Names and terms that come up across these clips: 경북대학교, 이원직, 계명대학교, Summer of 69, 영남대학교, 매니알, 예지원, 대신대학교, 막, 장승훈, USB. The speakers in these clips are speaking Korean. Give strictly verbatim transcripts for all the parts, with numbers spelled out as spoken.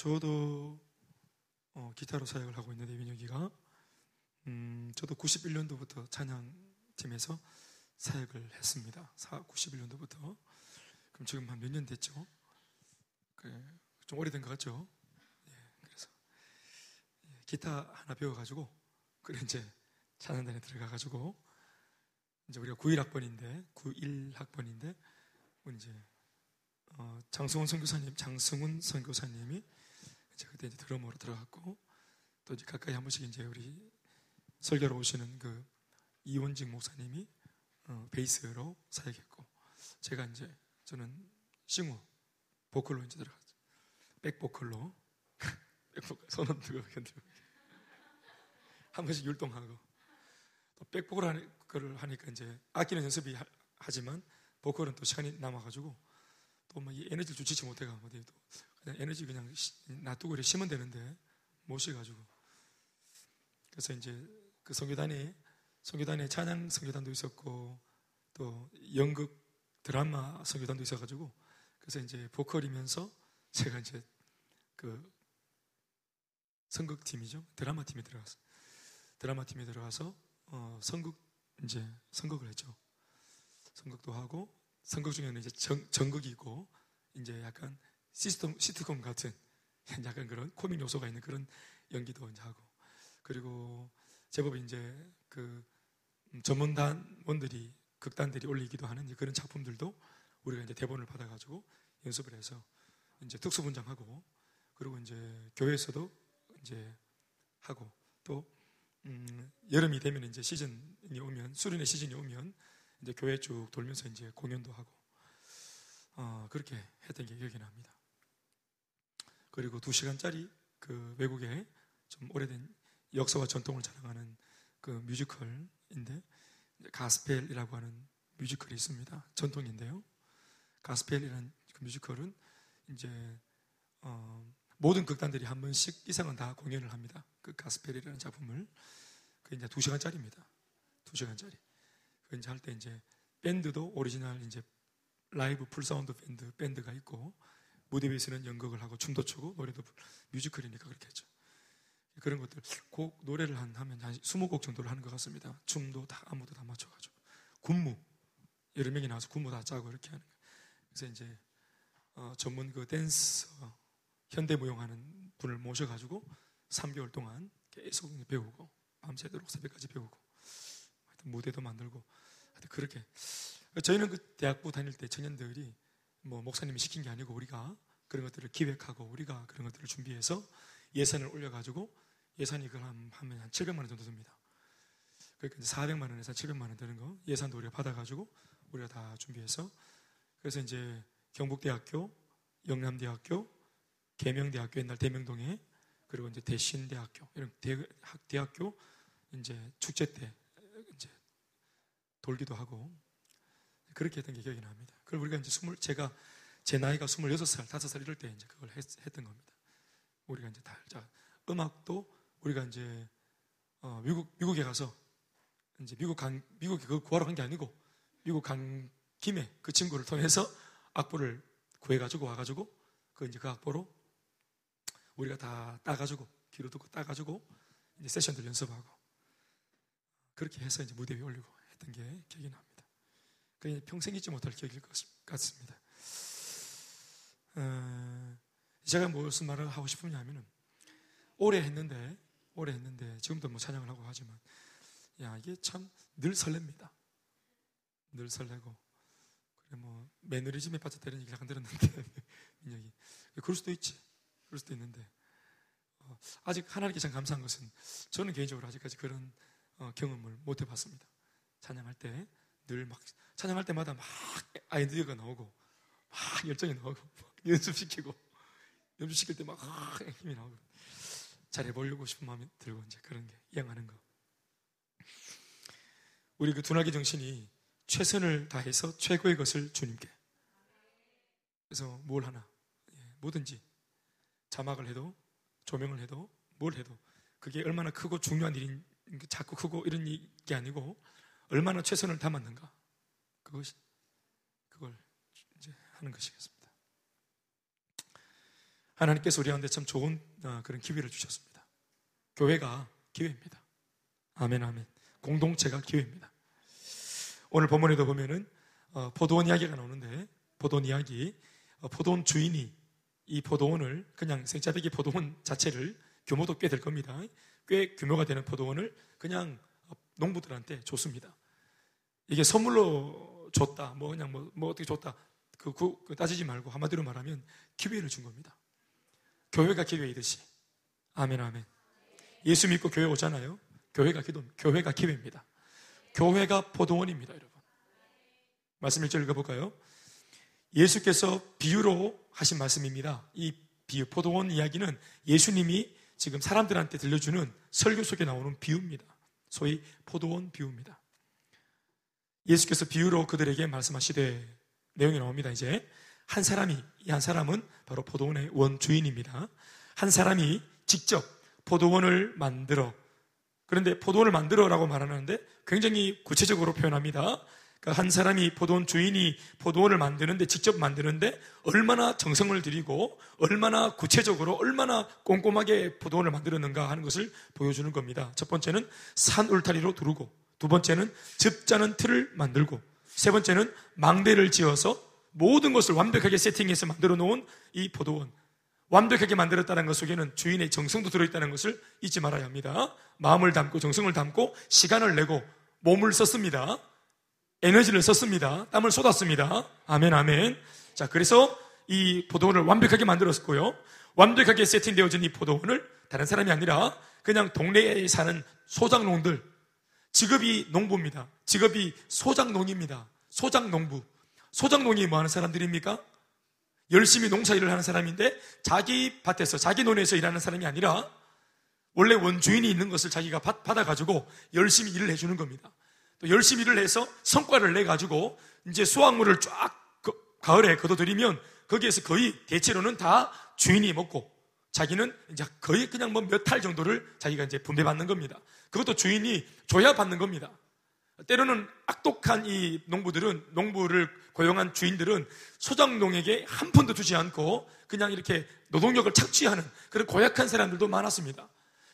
저도 어, 기타로 사역을 하고 있는데 민혁이가 음, 저도 구십일 년도부터 찬양팀에서 사역을 했습니다. 구십일 년도부터. 그럼 지금 한 몇 년 됐죠? 그래, 좀 오래된 것 같죠? 예, 그래서 예, 기타 하나 배워가지고 그래 이제 찬양단에 들어가가지고 이제 우리가 구십일 학번인데 구십일 학번인데 이제 어, 장승훈 선교사님 장승훈 선교사님이 이제 그때 이제 드럼으로 들어갔고 또 이제 가까이 한 번씩 이제 우리 설교로 오시는 그 이원직 목사님이 어, 베이스로 사역했고 제가 이제 저는 싱어 보컬로 이제 들어갔죠. 백보컬로 백보컬 손은 들고 견디고 한 번씩 율동하고 또 백보컬을 하니까 이제 악기는 연습이 하, 하지만 보컬은 또 시간이 남아가지고 또 막 이 에너지를 주치지 못해가 어디 또 그냥 에너지 그냥 시, 놔두고 이렇게 쉬면 되는데 못 쉬어가지고 그래서 이제 그 선교단이 선교단에 찬양 선교단도 있었고 또 연극 드라마 선교단도 있어가지고 그래서 이제 보컬이면서 제가 이제 그 선극팀이죠 드라마 팀에 들어갔어 드라마 팀에 들어가서 어 선극 이제 선극을 했죠. 선극도 하고 선극 중에는 이제 정, 정극이 있고 이제 약간 시스템 시트콤 같은 약간 그런 코믹 요소가 있는 그런 연기도 이제 하고 그리고 제법 이제 그 전문단원들이 극단들이 올리기도 하는 이제 그런 작품들도 우리가 이제 대본을 받아가지고 연습을 해서 이제 특수분장하고 그리고 이제 교회에서도 이제 하고 또 음 여름이 되면 이제 시즌이 오면 수련의 시즌이 오면 이제 교회 쭉 돌면서 이제 공연도 하고 어 그렇게 했던 게 기억이 납니다. 그리고 두 시간짜리 그 외국의 좀 오래된 역사와 전통을 자랑하는 그 뮤지컬인데 가스펠이라고 하는 뮤지컬이 있습니다. 전통인데요. 가스펠이라는 그 뮤지컬은 이제 어, 모든 극단들이 한 번씩 이상은 다 공연을 합니다. 그 가스펠이라는 작품을 그 이제 두 시간짜리입니다. 두 시간짜리. 그 이제 할 때 이제 밴드도 오리지널 이제 라이브 풀사운드 밴드 밴드가 있고 무대 위에서는 연극을 하고 춤도 추고 노래도 뮤지컬이니까 그렇게 했죠. 그런 것들 곡 노래를 한 하면 한 이십 곡 정도를 하는 것 같습니다. 춤도 다 안무도 다 맞춰가지고 군무 여러 명이 나와서 군무 다 짜고 이렇게 하는 거예요. 그래서 이제 어, 전문 그 댄스 어, 현대무용하는 분을 모셔가지고 삼 개월 동안 계속 배우고 밤새도록 새벽까지 배우고 하여튼 무대도 만들고 하여튼 그렇게 저희는 그 대학부 다닐 때 청년들이 뭐 목사님이 시킨 게 아니고 우리가 그런 것들을 기획하고 우리가 그런 것들을 준비해서 예산을 올려가지고 예산이 그걸 하면 한 칠백만 원 정도 듭니다. 그러니까 이제 사백만 원에서 칠백만 원 되는 거 예산도 우리가 받아가지고 우리가 다 준비해서 그래서 이제 경북대학교, 영남대학교, 계명대학교 옛날 대명동에 그리고 이제 대신대학교 이런 대, 대학교 이제 축제 때 이제 돌기도 하고 그렇게 했던 게 기억이 납니다. 그걸 우리가 이제 스물 제가 제 나이가 스물여섯 살, 다섯 살 이럴 때 이제 그걸 했, 했던 겁니다. 우리가 이제 다 자, 음악도 우리가 이제 어, 미국 미국에 가서 이제 미국 간 미국에 그걸 구하러 간 게 아니고 미국 간 김에 그 친구를 통해서 악보를 구해가지고 와가지고 그 이제 그 악보로 우리가 다 따가지고 귀로 듣고 따가지고 이제 세션들 연습하고 그렇게 해서 이제 무대 위에 올리고 했던 게 기억이 납니다. 그게 평생 잊지 못할 기억일 것 같습니다. 어, 제가 무슨 말을 하고 싶으냐면은 오래 했는데 오래 했는데 지금도 뭐 찬양을 하고 하지만 야 이게 참 늘 설렙니다. 늘 설레고. 뭐 매너리즘에 빠졌다는 얘기를 안 들었는데 민혁이 그럴 수도 있지 그럴 수도 있는데 어, 아직 하나님께 참 감사한 것은 저는 개인적으로 아직까지 그런 어, 경험을 못 해봤습니다. 찬양할 때 늘 막 찬양할 때마다 막 아이디어가 나오고 막 열정이 나오고 막 연습시키고 연습시킬 때 막 힘이 나오고 잘해보려고 싶은 마음이 들고 이제 그런 게 양하는 거 우리 그 둔하기 정신이 최선을 다해서 최고의 것을 주님께. 그래서 뭘 하나, 예, 뭐든지 자막을 해도 조명을 해도 뭘 해도 그게 얼마나 크고 중요한 일인 자꾸 크고 이런 게 아니고 얼마나 최선을 담았는가 그것이 그걸 이제 하는 것이겠습니다. 하나님께서 우리한테 참 좋은 그런 기회를 주셨습니다. 교회가 기회입니다. 아멘, 아멘. 공동체가 기회입니다. 오늘 본문에도 보면은 어, 포도원 이야기가 나오는데, 포도원 이야기, 어, 포도원 주인이 이 포도원을 그냥 생짜배기 포도원 자체를, 규모도 꽤 될 겁니다. 꽤 규모가 되는 포도원을 그냥 농부들한테 줬습니다. 이게 선물로 줬다, 뭐 그냥 뭐, 뭐 어떻게 줬다, 그, 그 따지지 말고 한마디로 말하면 기회를 준 겁니다. 교회가 기회이듯이. 아멘, 아멘. 예수 믿고 교회 오잖아요. 교회가 기도, 교회가 기회입니다. 교회가 포도원입니다, 여러분. 말씀 일 절 읽어볼까요? 예수께서 비유로 하신 말씀입니다. 이 비유, 포도원 이야기는 예수님이 지금 사람들한테 들려주는 설교 속에 나오는 비유입니다. 소위 포도원 비유입니다. 예수께서 비유로 그들에게 말씀하시되, 내용이 나옵니다. 이제 한 사람이, 이 한 사람은 바로 포도원의 원주인입니다. 한 사람이 직접 포도원을 만들어, 그런데 포도원을 만들어라고 말하는데 굉장히 구체적으로 표현합니다. 그러니까 한 사람이, 포도원 주인이 포도원을 만드는데, 직접 만드는데 얼마나 정성을 들이고 얼마나 구체적으로 얼마나 꼼꼼하게 포도원을 만들었는가 하는 것을 보여주는 겁니다. 첫 번째는 산 울타리로 두르고, 두 번째는 즙자는 틀을 만들고, 세 번째는 망대를 지어서 모든 것을 완벽하게 세팅해서 만들어 놓은 이 포도원. 완벽하게 만들었다는 것 속에는 주인의 정성도 들어있다는 것을 잊지 말아야 합니다. 마음을 담고 정성을 담고 시간을 내고 몸을 썼습니다. 에너지를 썼습니다. 땀을 쏟았습니다. 아멘, 아멘. 자, 그래서 이 포도원을 완벽하게 만들었고요. 완벽하게 세팅되어진 이 포도원을 다른 사람이 아니라 그냥 동네에 사는 소작농들, 직업이 농부입니다. 직업이 소작농입니다. 소작농부. 소작농이 뭐 하는 사람들입니까? 열심히 농사일을 하는 사람인데 자기 밭에서, 자기 논에서 일하는 사람이 아니라 원래 원주인이 있는 것을 자기가 받아가지고 열심히 일을 해주는 겁니다. 또 열심히 일을 해서 성과를 내가지고 이제 수확물을 쫙 가을에 거둬들이면 거기에서 거의 대체로는 다 주인이 먹고, 자기는 이제 거의 그냥 뭐 몇 할 정도를 자기가 이제 분배받는 겁니다. 그것도 주인이 줘야 받는 겁니다. 때로는 악독한 이 농부들은, 농부를 고용한 주인들은 소작농에게 한 푼도 주지 않고 그냥 이렇게 노동력을 착취하는 그런 고약한 사람들도 많았습니다.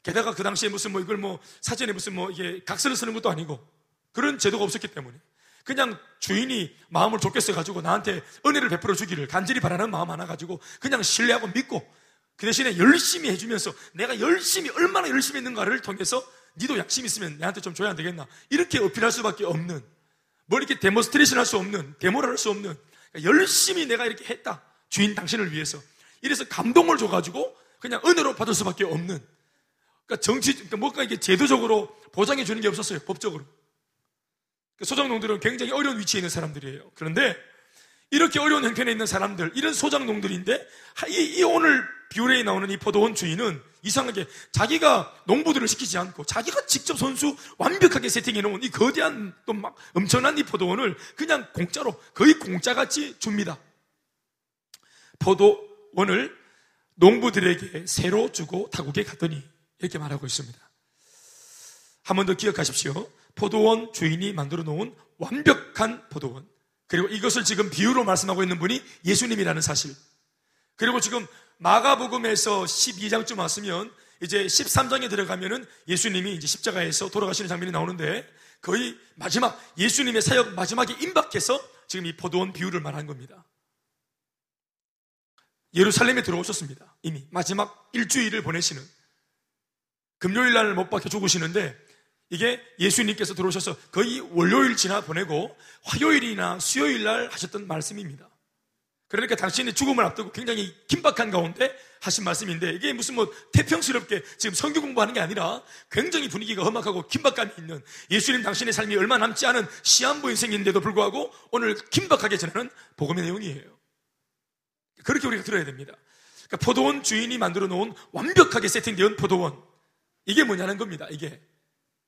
게다가 그 당시에 무슨 뭐 이걸 뭐 사전에 무슨 뭐 이게 각서를 쓰는 것도 아니고 그런 제도가 없었기 때문에 그냥 주인이 마음을 좋게 써가지고 나한테 은혜를 베풀어 주기를 간절히 바라는 마음 하나 가지고 그냥 신뢰하고 믿고, 그 대신에 열심히 해주면서 내가 열심히 얼마나 열심히 했는가를 통해서 니도 양심 있으면 나한테 좀 줘야 안 되겠나, 이렇게 어필할 수밖에 없는, 뭐 이렇게 데모스트레이션 할 수 없는, 데모를 할 수 없는, 그러니까 열심히 내가 이렇게 했다, 주인 당신을 위해서, 이래서 감동을 줘가지고 그냥 은혜로 받을 수밖에 없는, 그러니까 정치, 그러니까 뭔가 이게 제도적으로 보장해 주는 게 없었어요, 법적으로. 소작농들은 굉장히 어려운 위치에 있는 사람들이에요. 그런데 이렇게 어려운 형편에 있는 사람들, 이런 소작농들인데 이, 이 오늘 비유에 나오는 이 포도원 주인은 이상하게 자기가 농부들을 시키지 않고 자기가 직접 손수 완벽하게 세팅해놓은 이 거대한 또 막 엄청난 이 포도원을 그냥 공짜로, 거의 공짜같이 줍니다. 포도원을 농부들에게 새로 주고 타국에 갔더니, 이렇게 말하고 있습니다. 한 번 더 기억하십시오. 포도원 주인이 만들어 놓은 완벽한 포도원, 그리고 이것을 지금 비유로 말씀하고 있는 분이 예수님이라는 사실, 그리고 지금 마가복음에서 십이 장쯤 왔으면 이제 십삼 장에 들어가면은 예수님이 이제 십자가에서 돌아가시는 장면이 나오는데, 거의 마지막, 예수님의 사역 마지막에 임박해서 지금 이 포도원 비유를 말한 겁니다. 예루살렘에 들어오셨습니다. 이미 마지막 일주일을 보내시는, 금요일날 못 박혀 죽으시는데, 이게 예수님께서 들어오셔서 거의 월요일 지나 보내고 화요일이나 수요일날 하셨던 말씀입니다. 그러니까 당신의 죽음을 앞두고 굉장히 긴박한 가운데 하신 말씀인데, 이게 무슨 뭐 태평스럽게 지금 성경 공부하는 게 아니라 굉장히 분위기가 험악하고 긴박감이 있는, 예수님 당신의 삶이 얼마 남지 않은 시한부 인생인데도 불구하고 오늘 긴박하게 전하는 복음의 내용이에요. 그렇게 우리가 들어야 됩니다. 그러니까 포도원 주인이 만들어 놓은 완벽하게 세팅된 포도원, 이게 뭐냐는 겁니다. 이게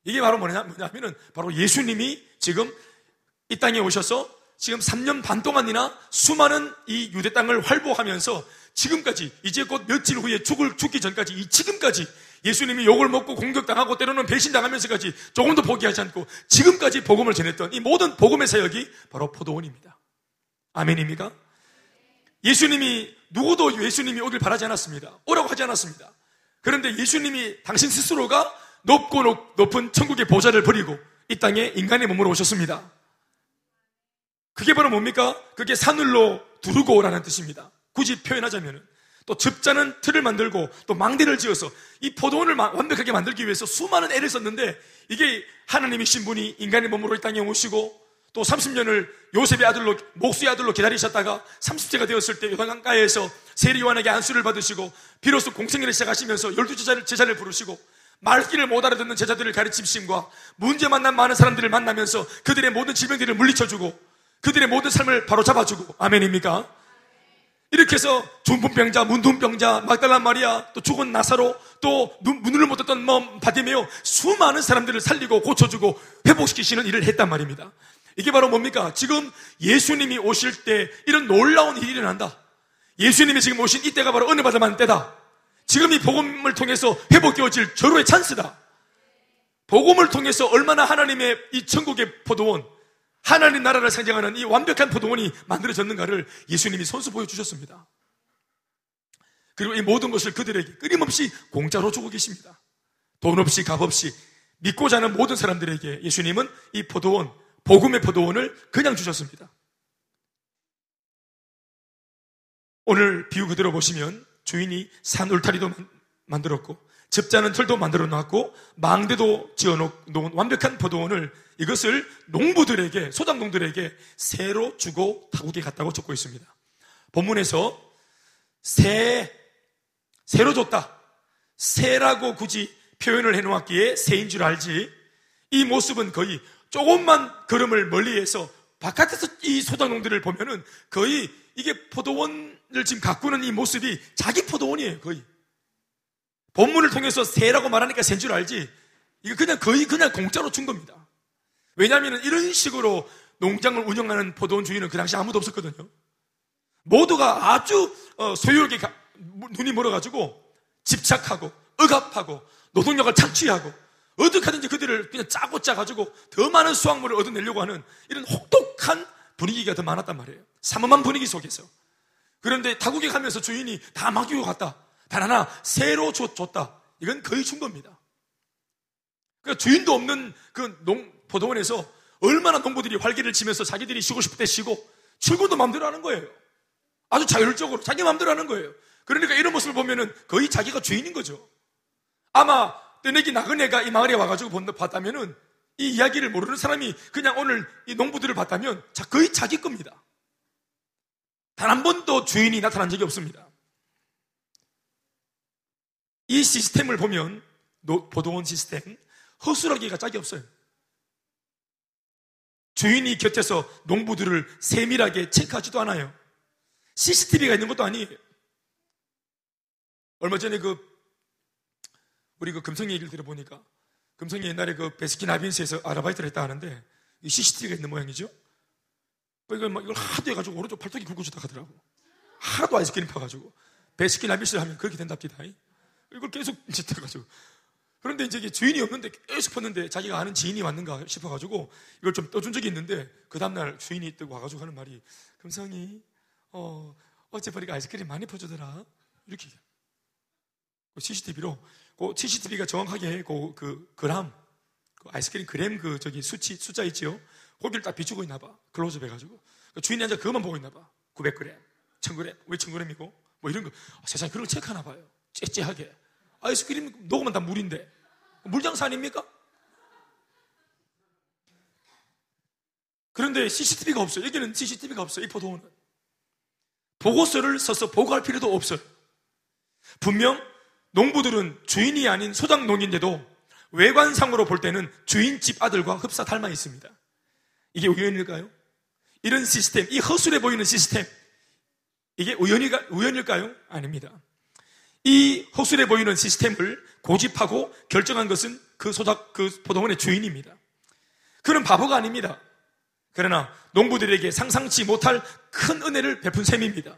이게 바로 뭐냐, 뭐냐면은 바로 예수님이 지금 이 땅에 오셔서 지금 삼 년 반 동안이나 수많은 이 유대 땅을 활보하면서 지금까지, 이제 곧 며칠 후에 죽을, 죽기 전까지, 이 지금까지 예수님이 욕을 먹고 공격당하고 때로는 배신당하면서까지 조금도 포기하지 않고 지금까지 복음을 전했던 이 모든 복음의 사역이 바로 포도원입니다. 아멘입니까? 예수님이, 누구도 예수님이 오길 바라지 않았습니다. 오라고 하지 않았습니다. 그런데 예수님이 당신 스스로가 높고 높, 높은 천국의 보좌를 버리고 이 땅에 인간의 몸으로 오셨습니다. 그게 바로 뭡니까? 그게 산울로 두르고 오라는 뜻입니다. 굳이 표현하자면 또 접자는 틀을 만들고 또 망대를 지어서 이 포도원을 완벽하게 만들기 위해서 수많은 애를 썼는데, 이게 하나님이신 분이 인간의 몸으로 이 땅에 오시고 또 삼십 년을 요셉의 아들로, 목수의 아들로 기다리셨다가 삼십 세가 되었을 때 요단강가에서 세례 요한에게 안수를 받으시고 비로소 공생애를 시작하시면서 열두 제자를, 제자를 부르시고 말귀를 못 알아듣는 제자들을 가르침심과 문제 만난 많은 사람들을 만나면서 그들의 모든 질병들을 물리쳐주고 그들의 모든 삶을 바로잡아주고, 아멘입니까? 이렇게 해서 중풍병자, 문둥병자, 막달라 마리아, 또 죽은 나사로, 또 문을 못 떴던 뭐 바디메오, 수많은 사람들을 살리고 고쳐주고 회복시키시는 일을 했단 말입니다. 이게 바로 뭡니까? 지금 예수님이 오실 때 이런 놀라운 일이 일어난다. 예수님이 지금 오신 이때가 바로 은혜 받을 만한 때다. 지금 이 복음을 통해서 회복되어질 절호의 찬스다. 복음을 통해서 얼마나 하나님의 이 천국의 포도원, 하나님 나라를 상징하는 이 완벽한 포도원이 만들어졌는가를 예수님이 손수 보여주셨습니다. 그리고 이 모든 것을 그들에게 끊임없이 공짜로 주고 계십니다. 돈 없이 값 없이 믿고자 하는 모든 사람들에게 예수님은 이 포도원, 복음의 포도원을 그냥 주셨습니다. 오늘 비유 그대로 보시면 주인이 산 울타리도 만들었고 접자는 틀도 만들어 놨고 망대도 지어놓은 완벽한 포도원을, 이것을 농부들에게, 소작농들에게 새로 주고 타국에 갔다고 적고 있습니다. 본문에서 새, 새로 줬다, 새라고 굳이 표현을 해놓았기에 새인 줄 알지, 이 모습은 거의 조금만 걸음을 멀리해서 바깥에서 이 소작농들을 보면은 거의 이게 포도원을 지금 가꾸는 이 모습이 자기 포도원이에요. 거의 본문을 통해서 새라고 말하니까 새인 줄 알지, 이거 그냥 거의 그냥 공짜로 준 겁니다. 왜냐하면 이런 식으로 농장을 운영하는 포도원 주인은 그 당시 아무도 없었거든요. 모두가 아주 소유욕에 눈이 멀어가지고 집착하고 억압하고 노동력을 착취하고 어떻게든지 그들을 그냥 짜고 짜가지고 더 많은 수확물을 얻어내려고 하는 이런 혹독한 분위기가 더 많았단 말이에요. 삼엄한 분위기 속에서. 그런데 타국에 가면서 주인이 다 맡기고 갔다, 단 하나 새로 줬다, 이건 거의 준 겁니다. 그러니까 주인도 없는 그 농, 포도원에서 얼마나 농부들이 활기를 치면서 자기들이 쉬고 싶을 때 쉬고 출근도 마음대로 하는 거예요. 아주 자율적으로 자기 마음대로 하는 거예요. 그러니까 이런 모습을 보면은 거의 자기가 주인인 거죠. 아마 뜨내기 나그네가 이 마을에 와가지고 본다 봤다면은, 이 이야기를 모르는 사람이 그냥 오늘 이 농부들을 봤다면 거의 자기 겁니다. 단 한 번도 주인이 나타난 적이 없습니다. 이 시스템을 보면, 포도원 시스템, 허술하기가 짝이 없어요. 주인이 곁에서 농부들을 세밀하게 체크하지도 않아요. 씨씨티비가 있는 것도 아니에요. 얼마 전에 그, 우리 그 금성이 얘기를 들어보니까, 금성이 옛날에 그 베스킨라빈스에서 아르바이트를 했다 하는데, 씨씨티비가 있는 모양이죠? 이걸 막, 이걸 하도 해가지고 오른쪽 팔뚝이 굵어지다 하더라고. 하도 아이스크림 파가지고. 베스킨라빈스를 하면 그렇게 된답니다. 이걸 계속 이제 떠가지고. 그런데 이제 주인이 없는데 계속 폈는데 자기가 아는 지인이 왔는가 싶어가지고 이걸 좀 떠준 적이 있는데, 그 다음날 주인이 뜨고 와가지고 하는 말이, 금성이, 어, 어째 버리가 아이스크림 많이 퍼주더라. 이렇게 얘기해요. 씨씨티비로, 그 씨씨티비가 정확하게 그, 그 그램, 그 아이스크림 그램 그 저기 수치, 숫자 있지요? 거기를 딱 비추고 있나 봐. 글로즈업 해가지고. 그 주인이 앉아 그것만 보고 있나 봐. 구백 그램, 천 그램, 왜 천 그램이고? 뭐 이런 거. 아, 세상에 그런 거 체크하나 봐요. 째째하게. 아이스크림 녹으면 다 물인데 물장사 아닙니까? 그런데 씨씨티비가 없어요. 여기는 씨씨티비가 없어요. 이 포도원은 보고서를 써서 보고할 필요도 없어요. 분명 농부들은 주인이 아닌 소작농인데도 외관상으로 볼 때는 주인집 아들과 흡사 닮아 있습니다. 이게 우연일까요? 이런 시스템, 이 허술해 보이는 시스템, 이게 우연일까, 우연일까요? 아닙니다. 이 허술해 보이는 시스템을 고집하고 결정한 것은 그 소작, 그 포도원의 주인입니다. 그는 바보가 아닙니다. 그러나 농부들에게 상상치 못할 큰 은혜를 베푼 셈입니다.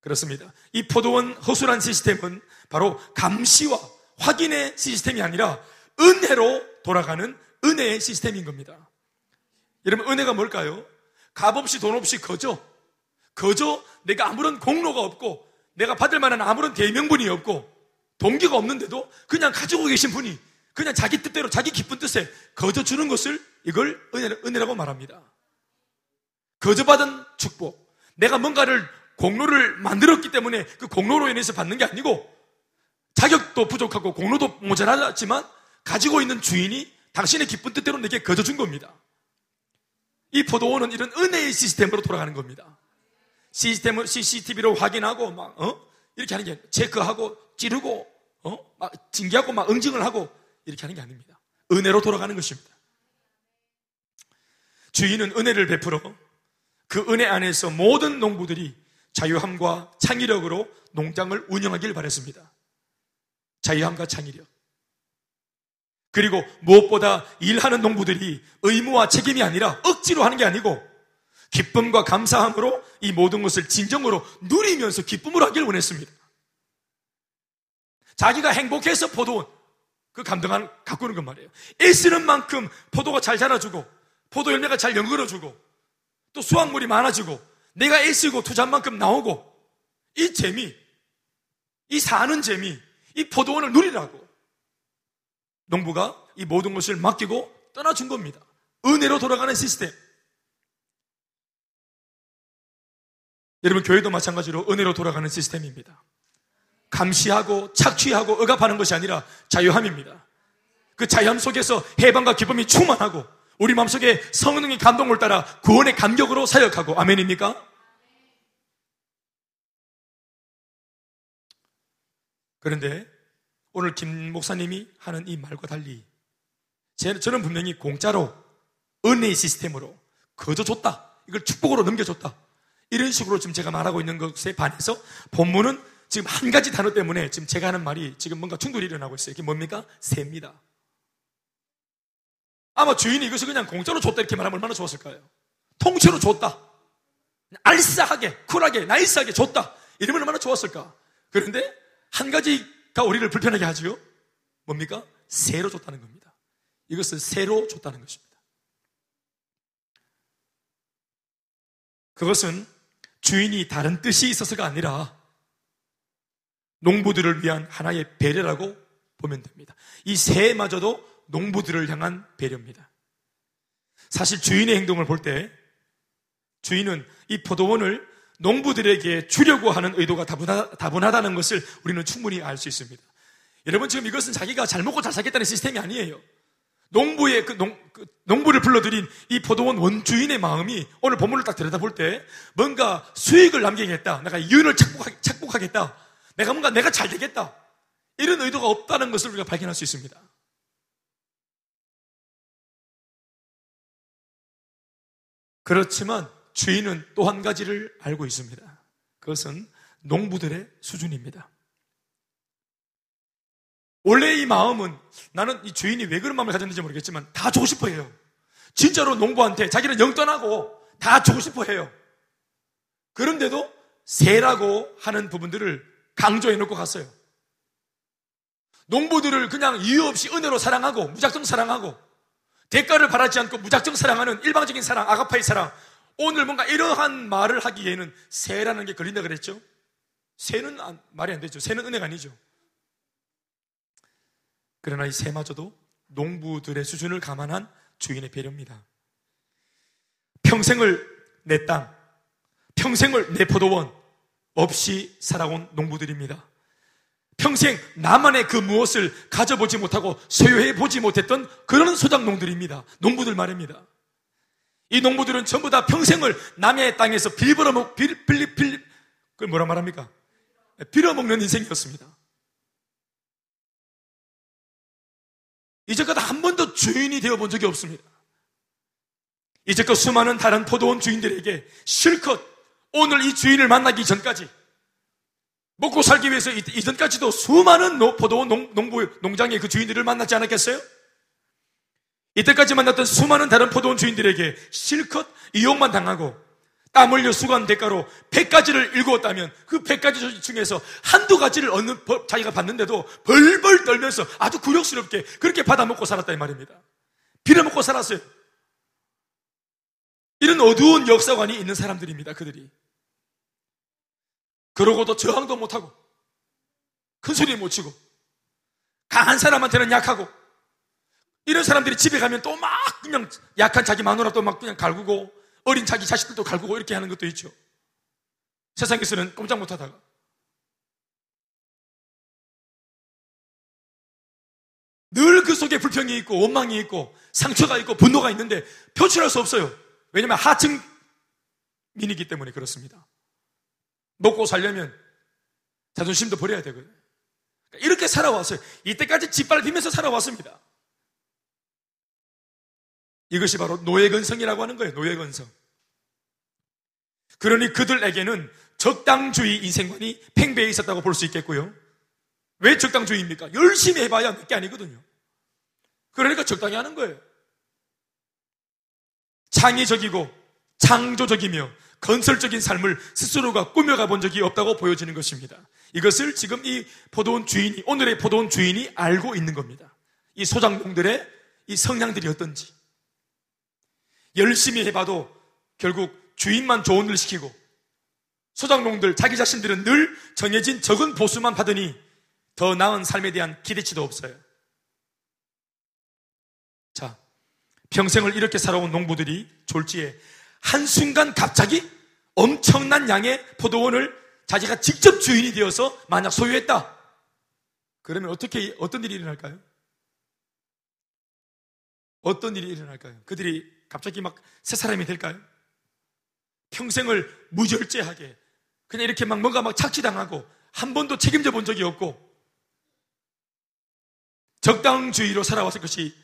그렇습니다. 이 포도원 허술한 시스템은 바로 감시와 확인의 시스템이 아니라 은혜로 돌아가는 은혜의 시스템인 겁니다. 여러분, 은혜가 뭘까요? 값 없이 돈 없이 거저 그저 내가 아무런 공로가 없고 내가 받을 만한 아무런 대명분이 없고 동기가 없는데도 그냥 가지고 계신 분이 그냥 자기 뜻대로 자기 기쁜 뜻에 거저 주는 것을 이걸 은혜라고 말합니다. 거저 받은 축복. 내가 뭔가를 공로를 만들었기 때문에 그 공로로 인해서 받는 게 아니고 자격도 부족하고 공로도 모자랐지만 가지고 있는 주인이 당신의 기쁜 뜻대로 내게 거저 준 겁니다. 이 포도원은 이런 은혜의 시스템으로 돌아가는 겁니다. 시스템을 씨씨티비로 확인하고 막 어? 이렇게 하는 게 아니라 체크하고 찌르고 어? 막 징계하고 막 응징을 하고 이렇게 하는 게 아닙니다. 은혜로 돌아가는 것입니다. 주인은 은혜를 베풀어 그 은혜 안에서 모든 농부들이 자유함과 창의력으로 농장을 운영하길 바랬습니다. 자유함과 창의력. 그리고 무엇보다 일하는 농부들이 의무와 책임이 아니라 억지로 하는 게 아니고 기쁨과 감사함으로 이 모든 것을 진정으로 누리면서 기쁨으로 하길 원했습니다. 자기가 행복해서 포도원, 그 감동을 갖고 오는 건 말이에요. 애쓰는 만큼 포도가 잘 자라주고 포도 열매가 잘 연결어주고 또 수확물이 많아지고 내가 애쓰고 투자한 만큼 나오고 이 재미, 이 사는 재미, 이 포도원을 누리라고 농부가 이 모든 것을 맡기고 떠나준 겁니다. 은혜로 돌아가는 시스템. 여러분, 교회도 마찬가지로 은혜로 돌아가는 시스템입니다. 감시하고 착취하고 억압하는 것이 아니라 자유함입니다. 그 자유함 속에서 해방과 기쁨이 충만하고 우리 마음속에 성령의 감동을 따라 구원의 감격으로 사역하고. 아멘입니까? 그런데 오늘 김 목사님이 하는 이 말과 달리 저는 분명히 공짜로 은혜의 시스템으로 거저 줬다, 이걸 축복으로 넘겨줬다, 이런 식으로 지금 제가 말하고 있는 것에 반해서 본문은 지금 한 가지 단어 때문에 지금 제가 하는 말이 지금 뭔가 충돌이 일어나고 있어요. 이게 뭡니까? 세입니다. 아마 주인이 이것을 그냥 공짜로 줬다 이렇게 말하면 얼마나 좋았을까요? 통째로 줬다, 알싸하게, 쿨하게, 나이스하게 줬다 이러면 얼마나 좋았을까? 그런데 한 가지가 우리를 불편하게 하지요. 뭡니까? 세로 줬다는 겁니다. 이것을 세로 줬다는 것입니다. 그것은 주인이 다른 뜻이 있어서가 아니라 농부들을 위한 하나의 배려라고 보면 됩니다. 이 세마저도 농부들을 향한 배려입니다. 사실 주인의 행동을 볼 때 주인은 이 포도원을 농부들에게 주려고 하는 의도가 다분하, 다분하다는 것을 우리는 충분히 알 수 있습니다. 여러분, 지금 이것은 자기가 잘 먹고 잘 살겠다는 시스템이 아니에요. 농부의 그 농, 그 농부를 불러들인 이 포도원 원주인의 마음이 오늘 본문을 딱 들여다볼 때 뭔가 수익을 남기겠다, 내가 이윤을 착복하, 착복하겠다, 내가 뭔가 내가 잘 되겠다, 이런 의도가 없다는 것을 우리가 발견할 수 있습니다. 그렇지만 주인은 또 한 가지를 알고 있습니다. 그것은 농부들의 수준입니다. 원래 이 마음은, 나는 이 주인이 왜 그런 마음을 가졌는지 모르겠지만 다 주고 싶어 해요. 진짜로 농부한테 자기는 영 떠나고 다 주고 싶어 해요. 그런데도 세라고 하는 부분들을 강조해 놓고 갔어요. 농부들을 그냥 이유 없이 은혜로 사랑하고 무작정 사랑하고 대가를 바라지 않고 무작정 사랑하는 일방적인 사랑, 아가파의 사랑. 오늘 뭔가 이러한 말을 하기에는 세라는 게 걸린다 그랬죠? 세는 안, 말이 안 되죠. 세는 은혜가 아니죠. 그러나 이 세마저도 농부들의 수준을 감안한 주인의 배려입니다. 평생을 내 땅, 평생을 내 포도원 없이 살아온 농부들입니다. 평생 나만의 그 무엇을 가져보지 못하고 소유해보지 못했던 그런 소작농들입니다. 농부들 말입니다. 이 농부들은 전부 다 평생을 남의 땅에서 빌벌어먹, 빌, 빌, 빌, 그걸 뭐라 말합니까? 빌어먹는 인생이었습니다. 이제껏 한 번도 주인이 되어본 적이 없습니다. 이제껏 수많은 다른 포도원 주인들에게 실컷 오늘 이 주인을 만나기 전까지, 먹고 살기 위해서 이전까지도 수많은 포도원 농부, 농장의 그 주인들을 만났지 않았겠어요? 이때까지 만났던 수많은 다른 포도원 주인들에게 실컷 이용만 당하고 땀 흘려 수고한 대가로 백 가지를 일구었다면 그 백 가지 중에서 한두 가지를 얻는 법 자기가 받는데도 벌벌 떨면서 아주 굴욕스럽게 그렇게 받아먹고 살았다 이 말입니다. 빌어먹고 살았어요. 이런 어두운 역사관이 있는 사람들입니다, 그들이. 그러고도 저항도 못하고 큰소리 못 치고 강한 사람한테는 약하고 이런 사람들이 집에 가면 또 막 그냥 약한 자기 마누라도 막 그냥 갈구고 어린 자기 자식들도 갈구고 이렇게 하는 것도 있죠. 세상에서는 꼼짝 못하다가 늘 그 속에 불평이 있고 원망이 있고 상처가 있고 분노가 있는데 표출할 수 없어요. 왜냐하면 하층민이기 때문에 그렇습니다. 먹고 살려면 자존심도 버려야 되거든요. 이렇게 살아왔어요. 이때까지 짓밟히면서 살아왔습니다. 이것이 바로 노예건성이라고 하는 거예요. 노예건성. 그러니 그들에게는 적당주의 인생관이 팽배해 있었다고 볼 수 있겠고요. 왜 적당주의입니까? 열심히 해봐야 몇 개 아니거든요. 그러니까 적당히 하는 거예요. 창의적이고 창조적이며 건설적인 삶을 스스로가 꾸며가 본 적이 없다고 보여지는 것입니다. 이것을 지금 이 포도원 주인이, 오늘의 포도원 주인이 알고 있는 겁니다. 이 소장농들의 이 성향들이 어떤지. 열심히 해봐도 결국 주인만 좋은 일 시키고 소장농들, 자기 자신들은 늘 정해진 적은 보수만 받으니 더 나은 삶에 대한 기대치도 없어요. 자, 평생을 이렇게 살아온 농부들이 졸지에 한순간 갑자기 엄청난 양의 포도원을 자기가 직접 주인이 되어서 만약 소유했다. 그러면 어떻게, 어떤 일이 일어날까요? 어떤 일이 일어날까요? 그들이 갑자기 막 새 사람이 될까요? 평생을 무절제하게 그냥 이렇게 막 뭔가 막 착취당하고 한 번도 책임져 본 적이 없고 적당주의로 살아왔을 것이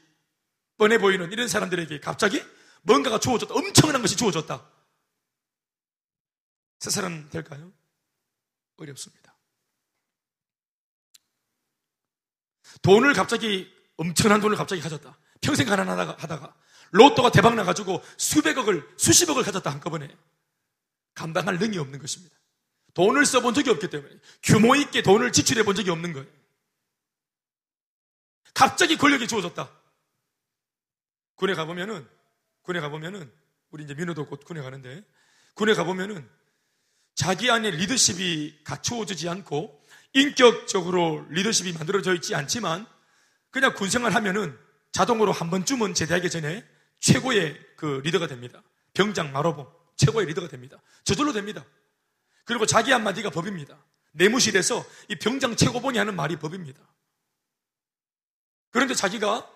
뻔해 보이는 이런 사람들에게 갑자기 뭔가가 주어졌다. 엄청난 것이 주어졌다. 새 사람 될까요? 어렵습니다. 돈을 갑자기 엄청난 돈을 갑자기 가졌다. 평생 가난하다가 하다가 로또가 대박 나가지고 수백억을 수십억을 가졌다. 한꺼번에 감당할 능이 없는 것입니다. 돈을 써본 적이 없기 때문에 규모 있게 돈을 지출해 본 적이 없는 거예요. 갑자기 권력이 주어졌다. 군에 가보면은, 군에 가보면은, 우리 이제 민호도 곧 군에 가는데, 군에 가보면은, 자기 안에 리더십이 갖추어지지 않고, 인격적으로 리더십이 만들어져 있지 않지만, 그냥 군 생활하면은 자동으로 한 번쯤은 제대하기 전에 최고의 그 리더가 됩니다. 병장, 마로봉, 최고의 리더가 됩니다. 저절로 됩니다. 그리고 자기 한마디가 법입니다. 내무실에서 이 병장 최고봉이 하는 말이 법입니다. 그런데 자기가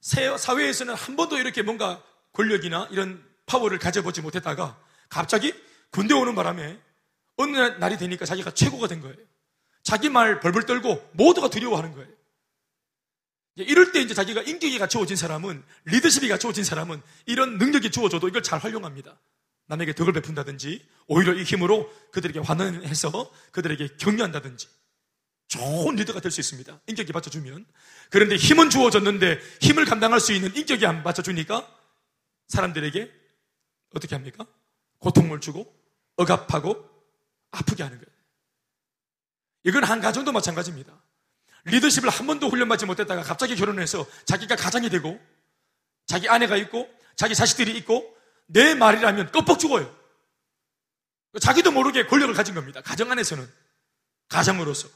사회에서는 한 번도 이렇게 뭔가 권력이나 이런 파워를 가져보지 못했다가 갑자기 군대 오는 바람에 어느 날이 되니까 자기가 최고가 된 거예요. 자기 말 벌벌 떨고 모두가 두려워하는 거예요. 이럴 때 이제 자기가 인격이 갖추어진 사람은, 리더십이 갖추어진 사람은 이런 능력이 주어져도 이걸 잘 활용합니다. 남에게 덕을 베푼다든지 오히려 이 힘으로 그들에게 환원해서 그들에게 격려한다든지 좋은 리더가 될 수 있습니다. 인격이 받쳐주면. 그런데 힘은 주어졌는데 힘을 감당할 수 있는 인격이 안 받쳐주니까 사람들에게 어떻게 합니까? 고통을 주고 억압하고 아프게 하는 거예요. 이건 한 가정도 마찬가지입니다. 리더십을 한 번도 훈련받지 못했다가 갑자기 결혼해서 자기가 가장이 되고 자기 아내가 있고 자기 자식들이 있고 내 말이라면 껍벅 죽어요. 자기도 모르게 권력을 가진 겁니다. 가정 안에서는. 가정으로서.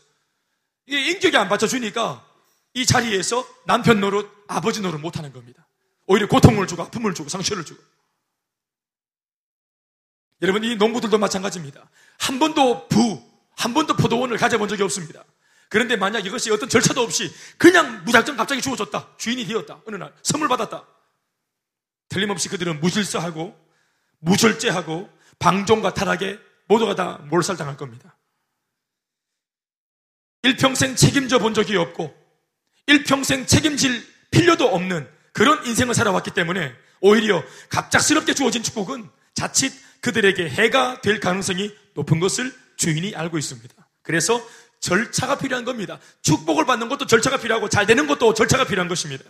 이게 인격이 안 받쳐주니까 이 자리에서 남편 노릇, 아버지 노릇 못하는 겁니다. 오히려 고통을 주고 아픔을 주고 상처를 주고. 여러분, 이 농부들도 마찬가지입니다. 한 번도 부, 한 번도 포도원을 가져본 적이 없습니다. 그런데 만약 이것이 어떤 절차도 없이 그냥 무작정 갑자기 주어졌다. 주인이 되었다. 어느 날 선물 받았다. 틀림없이 그들은 무질서하고 무절제하고 방종과 타락에 모두가 다 몰살당할 겁니다. 일평생 책임져 본 적이 없고 일평생 책임질 필요도 없는 그런 인생을 살아왔기 때문에 오히려 갑작스럽게 주어진 축복은 자칫 그들에게 해가 될 가능성이 높은 것을 주인이 알고 있습니다. 그래서 절차가 필요한 겁니다. 축복을 받는 것도 절차가 필요하고 잘 되는 것도 절차가 필요한 것입니다.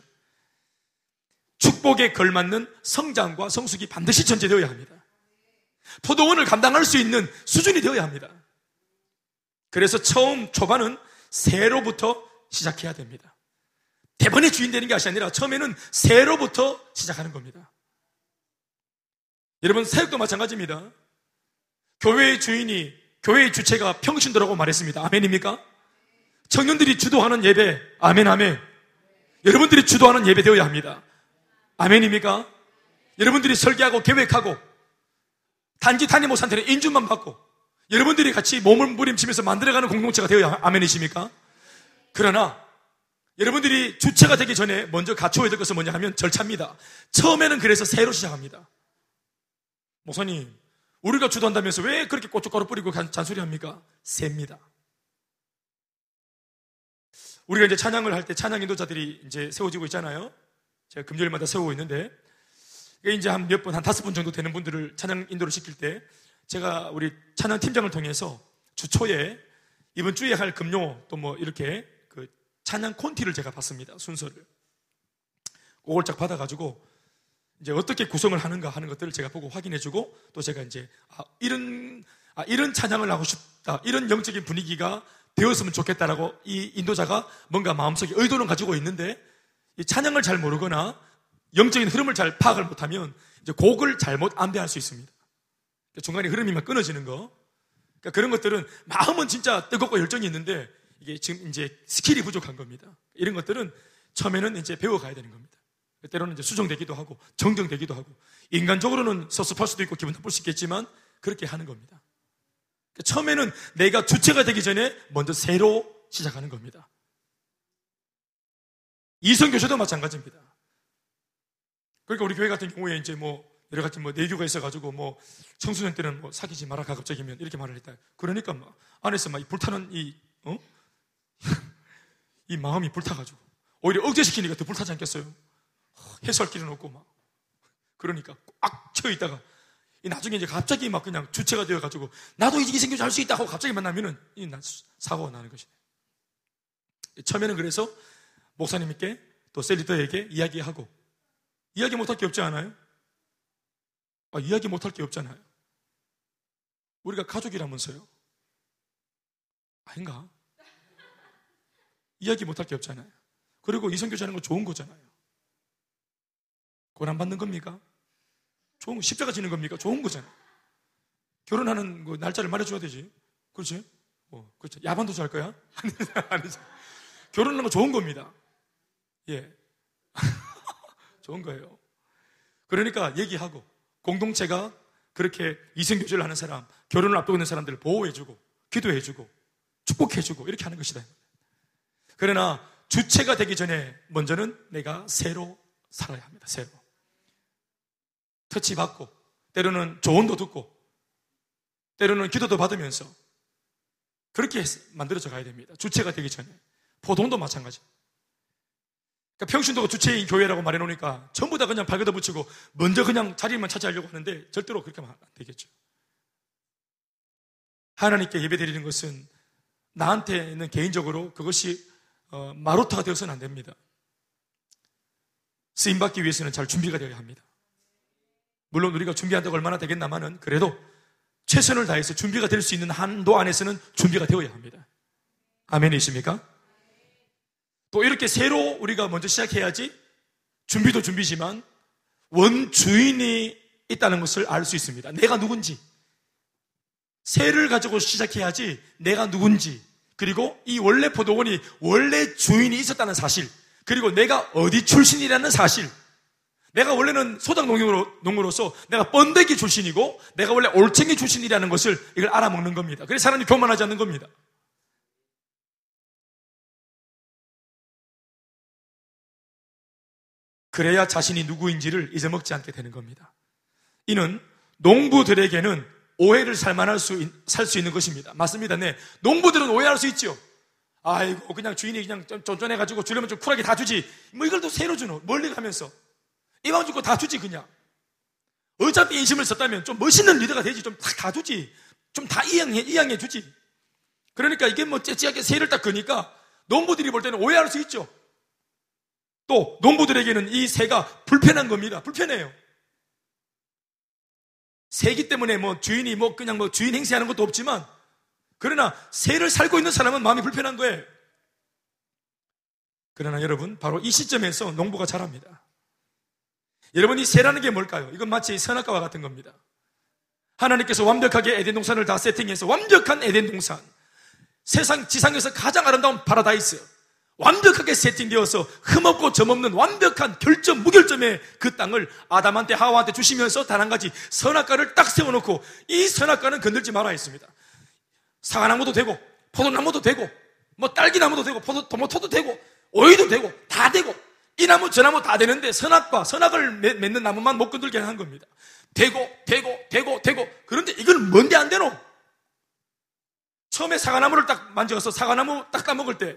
축복에 걸맞는 성장과 성숙이 반드시 전제되어야 합니다. 포도원을 감당할 수 있는 수준이 되어야 합니다. 그래서 처음 초반은 새로부터 시작해야 됩니다. 대번에 주인 되는 것이 아니라 처음에는 새로부터 시작하는 겁니다. 여러분, 사역도 마찬가지입니다. 교회의 주인이 교회의 주체가 평신도라고 말했습니다. 아멘입니까? 청년들이 주도하는 예배, 아멘, 아멘. 여러분들이 주도하는 예배 되어야 합니다. 아멘입니까? 여러분들이 설계하고 계획하고 단지 담임 목사한테는 인준만 받고 여러분들이 같이 몸을 부림치면서 만들어가는 공동체가 되어야 아멘이십니까? 그러나 여러분들이 주체가 되기 전에 먼저 갖춰야 될 것은 뭐냐 하면 절차입니다. 처음에는 그래서 새로 시작합니다. 목사님, 우리가 주도한다면서 왜 그렇게 고춧가루 뿌리고 잔소리합니까? 셉니다. 우리가 이제 찬양을 할 때 찬양 인도자들이 이제 세워지고 있잖아요. 제가 금요일마다 세우고 있는데 이제 한 몇 분, 한 다섯 분 정도 되는 분들을 찬양 인도를 시킬 때 제가 우리 찬양 팀장을 통해서 주초에 이번 주에 할 금요 또 뭐 이렇게 그 찬양 콘티를 제가 봤습니다. 순서를. 그걸 쫙 받아가지고 이제 어떻게 구성을 하는가 하는 것들을 제가 보고 확인해주고 또 제가 이제 아, 이런, 아, 이런 찬양을 하고 싶다. 이런 영적인 분위기가 되었으면 좋겠다라고 이 인도자가 뭔가 마음속에 의도는 가지고 있는데 이 찬양을 잘 모르거나 영적인 흐름을 잘 파악을 못하면 이제 곡을 잘못 안배할 수 있습니다. 중간에 흐름이 막 끊어지는 거. 그러니까 그런 것들은 마음은 진짜 뜨겁고 열정이 있는데 이게 지금 이제 스킬이 부족한 겁니다. 이런 것들은 처음에는 이제 배워가야 되는 겁니다. 때로는 이제 수정되기도 하고 정정되기도 하고 인간적으로는 섭섭할 수도 있고 기분 나쁠 수 있겠지만 그렇게 하는 겁니다. 그러니까 처음에는 내가 주체가 되기 전에 먼저 새로 시작하는 겁니다. 이성교제도 마찬가지입니다. 그러니까 우리 교회 같은 경우에 이제 뭐 여러 가지 뭐 내교가 있어가지고 뭐 청소년 때는 뭐 사귀지 마라 가급적이면 이렇게 말을 했다. 그러니까 막 안에서 막 불타는 이 어? 이 마음이 불타가지고 오히려 억제시키니까 더 불타지 않겠어요? 해소할 길은 없고 막 그러니까 꽉 쳐 있다가 나중에 이제 갑자기 막 그냥 주체가 되어가지고 나도 이게 생겨서 할 수 있다 하고 갑자기 만나면은 이 사고가 나는 것이네. 처음에는 그래서 목사님께 또 셀리더에게 이야기하고 이야기 못할 게 없지 않아요? 아, 이야기 못할 게 없잖아요. 우리가 가족이라면서요. 아닌가? 이야기 못할 게 없잖아요. 그리고 이성교제하는 건 좋은 거잖아요. 고난받는 겁니까? 좋은 거, 십자가 지는 겁니까? 좋은 거잖아요. 결혼하는 거 날짜를 말해줘야 되지. 그렇지? 어, 그렇죠. 야반도주 할 거야? 아니죠. 결혼하는 거 좋은 겁니다. 예. 좋은 거예요. 그러니까 얘기하고 공동체가 그렇게 이성교제를 하는 사람, 결혼을 앞두고 있는 사람들을 보호해주고 기도해주고 축복해주고 이렇게 하는 것이다. 그러나 주체가 되기 전에 먼저는 내가 새로 살아야 합니다. 새로. 터치받고 때로는 조언도 듣고 때로는 기도도 받으면서 그렇게 만들어져 가야 됩니다. 주체가 되기 전에. 포동도 마찬가지. 그러니까 평신도가 주체인 교회라고 말해놓으니까 전부 다 그냥 발견다 붙이고 먼저 그냥 자리만 차지하려고 하는데 절대로 그렇게 하면 안 되겠죠. 하나님께 예배드리는 것은 나한테는 개인적으로 그것이 마루타가 되어서는 안 됩니다. 쓰임받기 위해서는 잘 준비가 되어야 합니다. 물론 우리가 준비한다고 얼마나 되겠나마는 그래도 최선을 다해서 준비가 될 수 있는 한도 안에서는 준비가 되어야 합니다. 아멘이십니까? 또 이렇게 새로 우리가 먼저 시작해야지 준비도 준비지만 원주인이 있다는 것을 알 수 있습니다. 내가 누군지. 새를 가지고 시작해야지 내가 누군지. 그리고 이 원래 포도원이 원래 주인이 있었다는 사실. 그리고 내가 어디 출신이라는 사실. 내가 원래는 소작농으로, 농으로서 내가 번데기 출신이고 내가 원래 올챙이 출신이라는 것을 이걸 알아먹는 겁니다. 그래서 사람이 교만하지 않는 겁니다. 그래야 자신이 누구인지를 잊어먹지 않게 되는 겁니다. 이는 농부들에게는 오해를 살만할 수, 살 수 있는 것입니다. 맞습니다. 네. 농부들은 오해할 수 있죠. 아이고, 그냥 주인이 그냥 쫀쫀해가지고 주려면 좀 쿨하게 다 주지. 뭐 이걸 또 새로 주노. 멀리 가면서. 이왕 주고 다 주지, 그냥. 어차피 인심을 썼다면 좀 멋있는 리더가 되지. 좀 다, 다 주지. 좀 다 이양해, 이양해 주지. 그러니까 이게 뭐 째째하게 새를 딱 거니까 농부들이 볼 때는 오해할 수 있죠. 또 농부들에게는 이 새가 불편한 겁니다. 불편해요. 새기 때문에 뭐 주인이 뭐 그냥 뭐 주인 행세하는 것도 없지만 그러나 새를 살고 있는 사람은 마음이 불편한 거예요. 그러나 여러분 바로 이 시점에서 농부가 잘합니다. 여러분 이 새라는 게 뭘까요? 이건 마치 선악과와 같은 겁니다. 하나님께서 완벽하게 에덴 동산을 다 세팅해서 완벽한 에덴 동산, 세상 지상에서 가장 아름다운 파라다이스 완벽하게 세팅되어서 흠없고 점없는 완벽한 결점 무결점의 그 땅을 아담한테 하와한테 주시면서 단 한 가지 선악과를 딱 세워놓고 이 선악과는 건들지 말아 했습니다. 사과나무도 되고 포도나무도 되고 뭐 딸기나무도 되고 포도, 토마토도 되고 오이도 되고 다 되고 이 나무 저 나무 다 되는데 선악과 선악을 맺는 나무만 못 건들게 한 겁니다. 되고 되고 되고 되고 그런데 이건 뭔데 안 되노? 처음에 사과나무를 딱 만져서 사과나무 딱 까먹을 때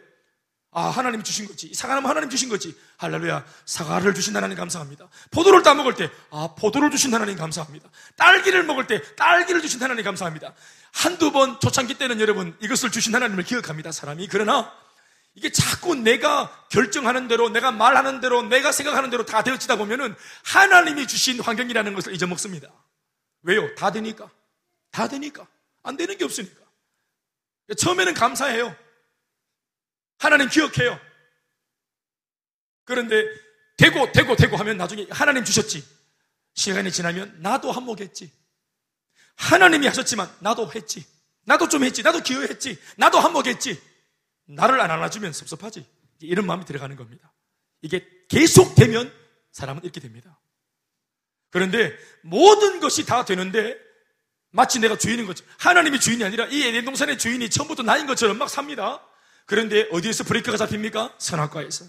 아, 하나님 주신 거지. 사과나무 하나님 주신 거지. 할렐루야. 사과를 주신 하나님 감사합니다. 포도를 따먹을 때, 아, 포도를 주신 하나님 감사합니다. 딸기를 먹을 때, 딸기를 주신 하나님 감사합니다. 한두 번 초창기 때는 여러분, 이것을 주신 하나님을 기억합니다, 사람이. 그러나, 이게 자꾸 내가 결정하는 대로, 내가 말하는 대로, 내가 생각하는 대로 다 되어지다 보면은, 하나님이 주신 환경이라는 것을 잊어먹습니다. 왜요? 다 되니까. 다 되니까. 안 되는 게 없으니까. 처음에는 감사해요. 하나님 기억해요. 그런데 되고 되고 되고 하면 나중에 하나님 주셨지. 시간이 지나면 나도 한몫했지. 하나님이 하셨지만 나도 했지. 나도 좀 했지. 나도 기여했지. 나도 한몫했지. 나를 안 안아주면 섭섭하지. 이런 마음이 들어가는 겁니다. 이게 계속되면 사람은 이렇게 됩니다. 그런데 모든 것이 다 되는데 마치 내가 주인인 거죠. 하나님이 주인이 아니라 이 에덴 동산의 주인이 처음부터 나인 것처럼 막 삽니다. 그런데 어디에서 브레이크가 잡힙니까? 선악과에서.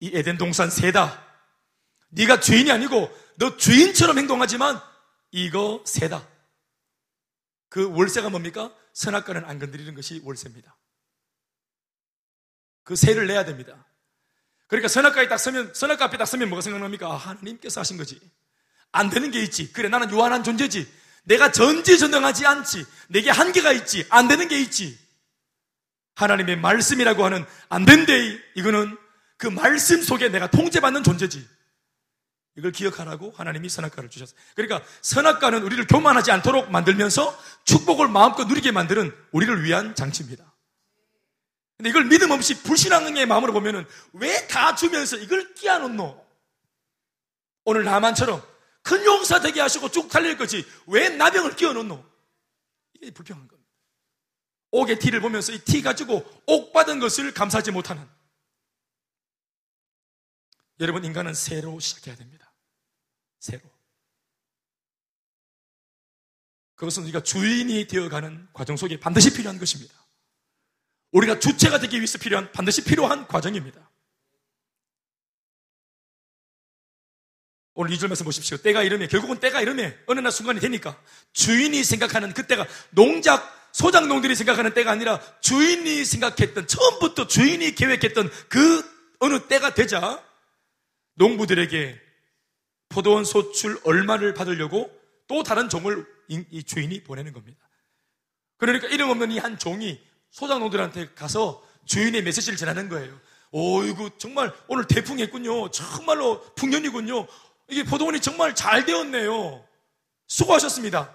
이 에덴 동산 세다. 네가 주인이 아니고 너 주인처럼 행동하지만 이거 세다. 그 월세가 뭡니까? 선악과는 안 건드리는 것이 월세입니다. 그 세를 내야 됩니다. 그러니까 선악과에 딱 서면, 선악과 앞에 딱 서면 뭐가 생각납니까? 아, 하나님께서 하신 거지. 안 되는 게 있지. 그래, 나는 유한한 존재지. 내가 전지전능하지 않지. 내게 한계가 있지. 안 되는 게 있지. 하나님의 말씀이라고 하는 안 된대. 이거는 그 말씀 속에 내가 통제받는 존재지. 이걸 기억하라고 하나님이 선악과를 주셨어요. 그러니까 선악과는 우리를 교만하지 않도록 만들면서 축복을 마음껏 누리게 만드는 우리를 위한 장치입니다. 근데 이걸 믿음 없이 불신앙의 마음으로 보면은 왜 다 주면서 이걸 끼안놓노? 오늘 나만처럼 큰 용사 되게 하시고 쭉 달릴 거지 왜 나병을 끼워놓노? 이게 불평한 겁니다. 옥의 티를 보면서 이 티 가지고 옥 받은 것을 감사하지 못하는. 여러분, 인간은 새로 시작해야 됩니다. 새로. 그것은 우리가 주인이 되어가는 과정 속에 반드시 필요한 것입니다. 우리가 주체가 되기 위해서 필요한, 반드시 필요한 과정입니다. 오늘 이 절 말씀 보십시오. 때가 이르매, 결국은 때가 이르매, 어느 날 순간이 되니까 주인이 생각하는 그때가 농작, 소작농들이 생각하는 때가 아니라 주인이 생각했던, 처음부터 주인이 계획했던 그 어느 때가 되자 농부들에게 포도원 소출 얼마를 받으려고 또 다른 종을 이 주인이 보내는 겁니다. 그러니까 이름 없는 이 한 종이 소작농들한테 가서 주인의 메시지를 전하는 거예요. 어이구, 정말 오늘 대풍했군요. 정말로 풍년이군요. 이게 포도원이 정말 잘 되었네요. 수고하셨습니다.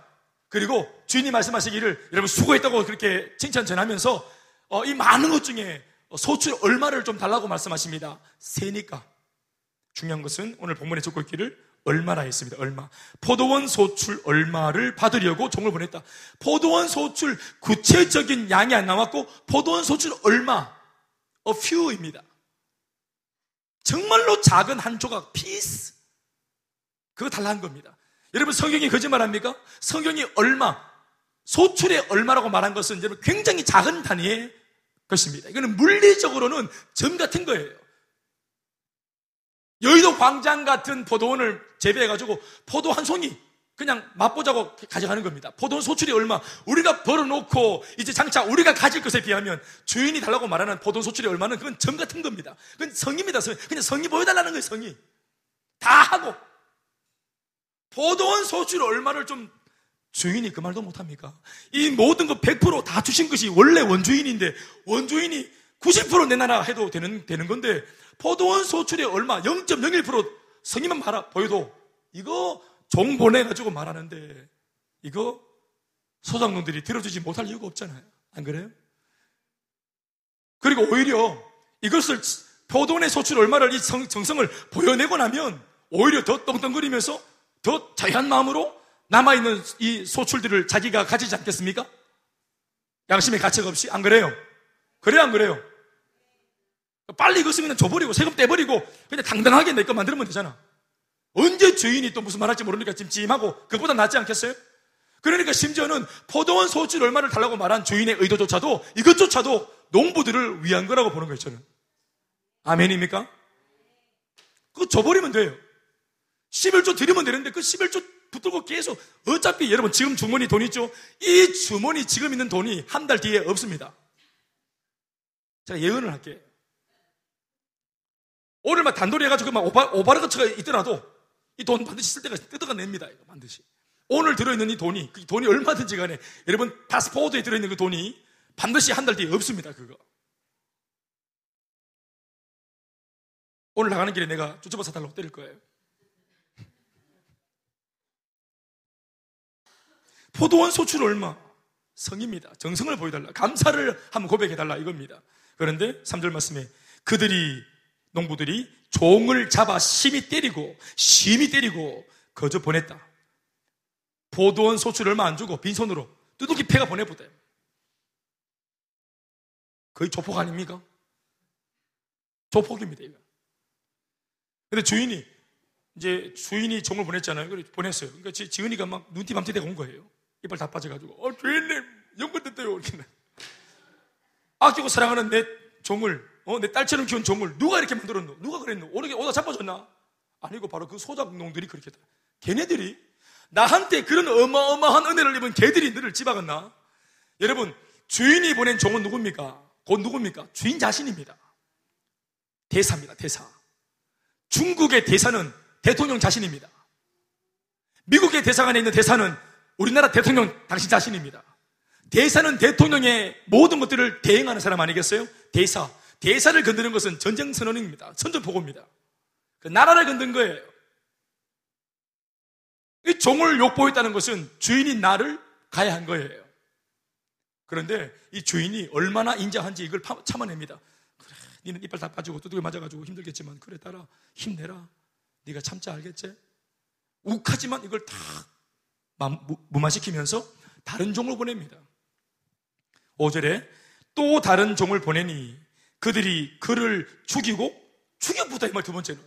그리고 주인이 말씀하시기를 여러분 수고했다고 그렇게 칭찬 전하면서 어, 이 많은 것 중에 소출 얼마를 좀 달라고 말씀하십니다. 세니까. 중요한 것은 오늘 본문에 적고 있기를 얼마라 했습니다. 얼마. 포도원 소출 얼마를 받으려고 종을 보냈다. 포도원 소출 구체적인 양이 안 나왔고 포도원 소출 얼마. A few입니다. 정말로 작은 한 조각. 피스. 그거 달라는 겁니다. 여러분, 성경이 거짓말합니까? 성경이 얼마, 소출의 얼마라고 말한 것은 여러분 굉장히 작은 단위의 것입니다. 이거는 물리적으로는 점 같은 거예요. 여의도 광장 같은 포도원을 재배해가지고 포도 한 송이 그냥 맛보자고 가져가는 겁니다. 포도원 소출이 얼마, 우리가 벌어놓고 이제 장차 우리가 가질 것에 비하면 주인이 달라고 말하는 포도원 소출이 얼마는 그건 점 같은 겁니다. 그건 성입니다. 성. 그냥 성이 보여달라는 거예요, 성이. 다 하고. 포도원 소출 얼마를 좀 주인이 그 말도 못합니까? 이 모든 거 백 퍼센트 다 주신 것이 원래 원주인인데 원주인이 구십 퍼센트 내놔라 해도 되는, 되는 건데 포도원 소출의 얼마 영 점 영일 퍼센트 성의만 말아 보여도 이거 종 보내가지고 말하는데 이거 소작농들이 들어주지 못할 이유가 없잖아요. 안 그래요? 그리고 오히려 이것을 포도원의 소출 얼마를 이 정, 정성을 보여내고 나면 오히려 더 떵떵거리면서 더 자유한 마음으로 남아있는 이 소출들을 자기가 가지지 않겠습니까? 양심의 가책 없이? 안 그래요? 그래요, 안 그래요? 빨리 이것을 그냥 줘버리고 세금 떼버리고 그냥 당당하게 내 것 만들면 되잖아. 언제 주인이 또 무슨 말할지 모르니까 찜찜하고 그것보다 낫지 않겠어요? 그러니까 심지어는 포도원 소출 얼마를 달라고 말한 주인의 의도조차도, 이것조차도 농부들을 위한 거라고 보는 거예요, 저는. 아멘입니까? 그거 줘버리면 돼요. 십일조 드리면 되는데 그 십일조 붙들고 계속, 어차피 여러분 지금 주머니 돈 있죠? 이 주머니 지금 있는 돈이 한 달 뒤에 없습니다. 제가 예언을 할게요. 오늘 막 단돌이 해가지고 막 오바, 오바르거처가 있더라도 이 돈 반드시 쓸 때가 뜯어가 냅니다. 이거 반드시. 오늘 들어있는 이 돈이, 그 돈이 얼마든지 간에 여러분 파스포드에 들어있는 그 돈이 반드시 한 달 뒤에 없습니다. 그거. 오늘 나가는 길에 내가 쫓아봐 사달라고 때릴 거예요. 포도원 소출 얼마? 성입니다. 정성을 보여달라. 감사를 한번 고백해달라 이겁니다. 그런데 삼 절 말씀에 그들이, 농부들이 종을 잡아 심히 때리고 심히 때리고 거저 보냈다. 포도원 소출 얼마 안 주고 빈손으로 두둑이 패가 보내보다. 거의 조폭 아닙니까? 조폭입니다 이거. 근데 주인이 이제 주인이 종을 보냈잖아요. 그래 보냈어요. 그러니까 지은이가 막 눈티 밤티 대고 온 거예요. 이빨 다 빠져가지고, 어, 주인님, 연금됐대요. 이렇게. 아끼고 사랑하는 내 종을, 어, 내 딸처럼 키운 종을 누가 이렇게 만들었노? 누가 그랬노? 오르게, 오다 자빠졌나? 아니고, 바로 그 소작농들이 그렇게. 걔네들이, 나한테 그런 어마어마한 은혜를 입은 걔들이 너를 집어갔나? 여러분, 주인이 보낸 종은 누굽니까? 곧 누굽니까? 주인 자신입니다. 대사입니다, 대사. 중국의 대사는 대통령 자신입니다. 미국의 대사관에 있는 대사는 우리나라 대통령 당신 자신입니다. 대사는 대통령의 모든 것들을 대행하는 사람 아니겠어요? 대사. 대사를 건드는 것은 전쟁 선언입니다. 선전포고입니다. 그 나라를 건든 거예요. 이 종을 욕보였다는 것은 주인이 나를 가야 한 거예요. 그런데 이 주인이 얼마나 인자한지 이걸 참아냅니다. 그래, 니는 이빨 다 빠지고 두둑이 맞아가지고 힘들겠지만 그래 따라 힘내라. 네가 참자 알겠지? 욱하지만 이걸 다 무마시키면서 다른 종을 보냅니다. 오 절에 또 다른 종을 보내니 그들이 그를 죽이고 죽여보다. 이 말 두 번째는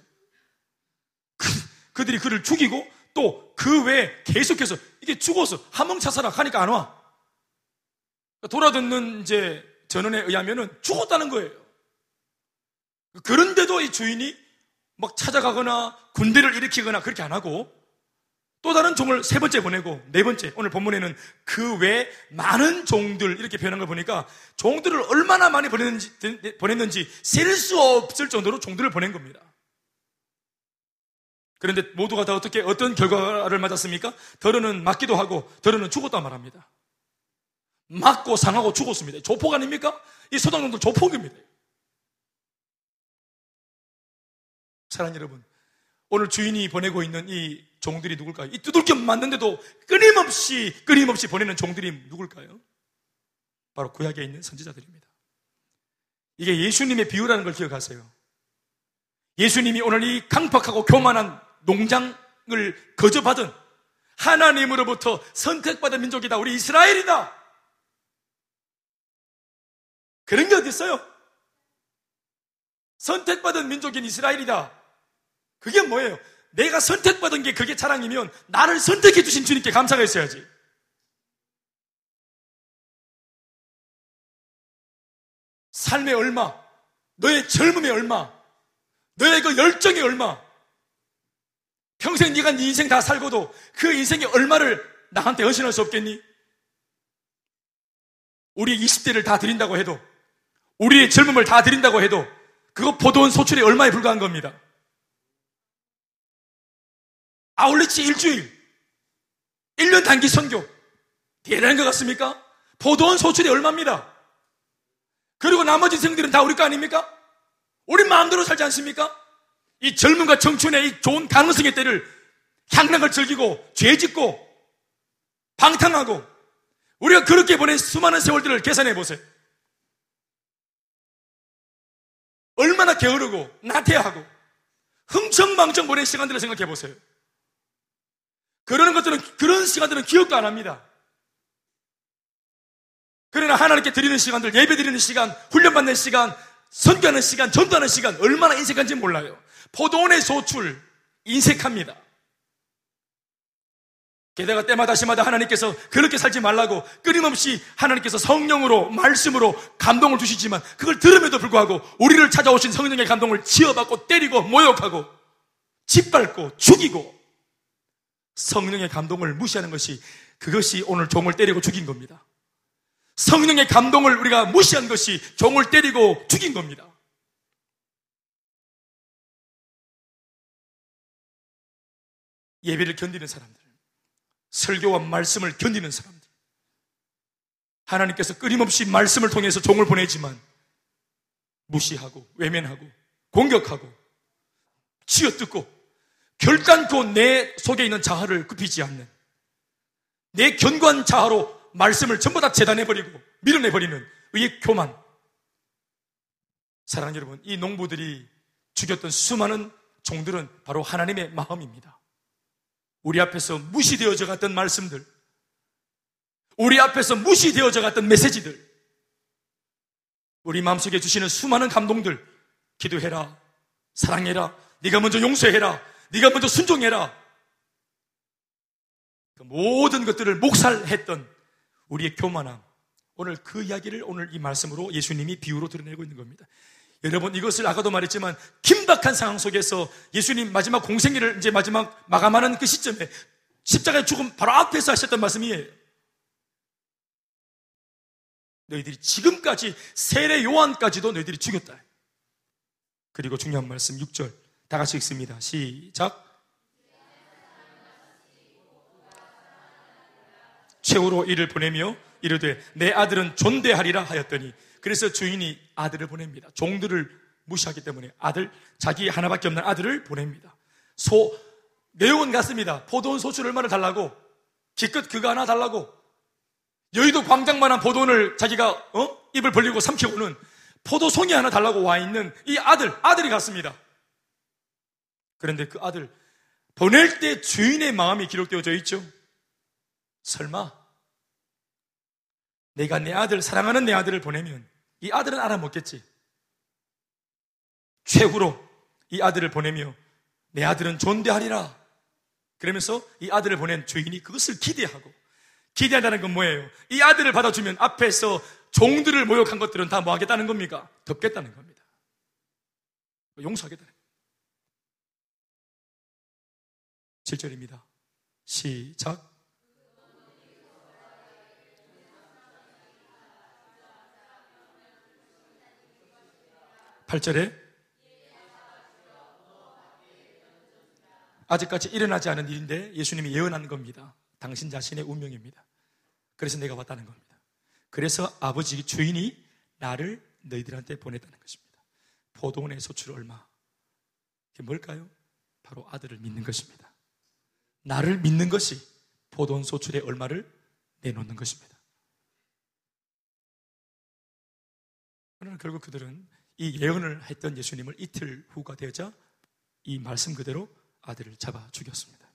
그, 그들이 그를 죽이고 또 그 외에 계속해서 이게 죽어서 하멍차사락 하니까 안 와. 돌아듣는 이제 전언에 의하면은 죽었다는 거예요. 그런데도 이 주인이 막 찾아가거나 군대를 일으키거나 그렇게 안 하고 또 다른 종을 세 번째 보내고 네 번째, 오늘 본문에는 그 외에 많은 종들 이렇게 표현한 걸 보니까 종들을 얼마나 많이 보냈는지, 보냈는지 셀 수 없을 정도로 종들을 보낸 겁니다. 그런데 모두가 다 어떻게 어떤 결과를 맞았습니까? 더러는 맞기도 하고 더러는 죽었다 말합니다. 맞고 상하고 죽었습니다. 조폭 아닙니까? 이 소당놈들 조폭입니다. 사랑하는 여러분, 오늘 주인이 보내고 있는 이 종들이 누굴까요? 이 두들겨 맞는데도 끊임없이 끊임없이 보내는 종들이 누굴까요? 바로 구약에 있는 선지자들입니다. 이게 예수님의 비유라는 걸 기억하세요. 예수님이 오늘 이 강팍하고 교만한 농장을 거저받은 하나님으로부터 선택받은 민족이다. 우리 이스라엘이다. 그런 게 어디 있어요? 선택받은 민족인 이스라엘이다. 그게 뭐예요? 내가 선택받은 게 그게 자랑이면 나를 선택해 주신 주님께 감사가 있어야지. 삶의 얼마, 너의 젊음의 얼마, 너의 그 열정의 얼마, 평생 네가 네 인생 다 살고도 그 인생의 얼마를 나한테 헌신할 수 없겠니? 우리의 이십 대를 다 드린다고 해도, 우리의 젊음을 다 드린다고 해도 그거 포도원 소출이 얼마에 불과한 겁니다. 아울렛이 일주일, 일 년 단기 선교, 대단한 것 같습니까? 포도원 소출이 얼마입니다. 그리고 나머지 인생들은 다 우리 거 아닙니까? 우리 마음대로 살지 않습니까? 이 젊음과 청춘의 이 좋은 가능성의 때를 향락을 즐기고 죄짓고 방탕하고 우리가 그렇게 보낸 수많은 세월들을 계산해 보세요. 얼마나 게으르고 나태하고 흥청망청 보낸 시간들을 생각해 보세요. 그런 것들은, 그런 시간들은 기억도 안 합니다. 그러나 하나님께 드리는 시간들, 예배 드리는 시간, 훈련받는 시간, 선교하는 시간, 전도하는 시간, 얼마나 인색한지 몰라요. 포도원의 소출, 인색합니다. 게다가 때마다 시마다 하나님께서 그렇게 살지 말라고 끊임없이 하나님께서 성령으로, 말씀으로 감동을 주시지만 그걸 들음에도 불구하고 우리를 찾아오신 성령의 감동을 치어받고 때리고 모욕하고 짓밟고 죽이고 성령의 감동을 무시하는 것이, 그것이 오늘 종을 때리고 죽인 겁니다. 성령의 감동을 우리가 무시한 것이 종을 때리고 죽인 겁니다. 예배를 견디는 사람들, 설교와 말씀을 견디는 사람들, 하나님께서 끊임없이 말씀을 통해서 종을 보내지만 무시하고 외면하고 공격하고 치어뜯고 결단코 내 속에 있는 자아를 굽히지 않는, 내 견고한 자아로 말씀을 전부 다 재단해버리고 밀어내버리는 의의 교만. 사랑하는 여러분, 이 농부들이 죽였던 수많은 종들은 바로 하나님의 마음입니다. 우리 앞에서 무시되어져 갔던 말씀들, 우리 앞에서 무시되어져 갔던 메시지들, 우리 마음속에 주시는 수많은 감동들, 기도해라, 사랑해라, 네가 먼저 용서해라, 네가 먼저 순종해라, 그 모든 것들을 목살했던 우리의 교만함, 오늘 그 이야기를 오늘 이 말씀으로 예수님이 비유로 드러내고 있는 겁니다. 여러분, 이것을 아까도 말했지만 긴박한 상황 속에서 예수님 마지막 공생애를 이제 마지막 마감하는 그 시점에 십자가의 죽음 바로 앞에서 하셨던 말씀이에요. 너희들이 지금까지 세례 요한까지도 너희들이 죽였다. 그리고 중요한 말씀 육 절 다 같이 읽습니다. 시작. 최후로 이를 보내며 이르되 내 아들은 존대하리라 하였더니, 그래서 주인이 아들을 보냅니다. 종들을 무시하기 때문에 아들, 자기 하나밖에 없는 아들을 보냅니다. 소, 내용은 같습니다. 포도원 소출 얼마를 달라고, 기껏 그거 하나 달라고, 여의도 광장만한 포도원을 자기가 어? 입을 벌리고 삼키고는 포도송이 하나 달라고 와 있는 이 아들, 아들이 같습니다. 그런데 그 아들 보낼 때 주인의 마음이 기록되어져 있죠. 설마 내가 내 아들, 사랑하는 내 아들을 보내면 이 아들은 알아먹겠지. 최후로 이 아들을 보내며 내 아들은 존대하리라. 그러면서 이 아들을 보낸 주인이 그것을 기대하고, 기대한다는 건 뭐예요? 이 아들을 받아주면 앞에서 종들을 모욕한 것들은 다 뭐 하겠다는 겁니까? 덮겠다는 겁니다. 용서하겠다는 겁니다. 칠 절입니다. 시작. 팔 절에 아직까지 일어나지 않은 일인데 예수님이 예언한 겁니다. 당신 자신의 운명입니다. 그래서 내가 왔다는 겁니다. 그래서 아버지 주인이 나를 너희들한테 보냈다는 것입니다. 포도원의 소출 얼마, 이게 뭘까요? 바로 아들을 믿는 것입니다. 나를 믿는 것이 포도원 소출의 얼마를 내놓는 것입니다. 그러나 결국 그들은 이 예언을 했던 예수님을 이틀 후가 되자 이 말씀 그대로 아들을 잡아 죽였습니다.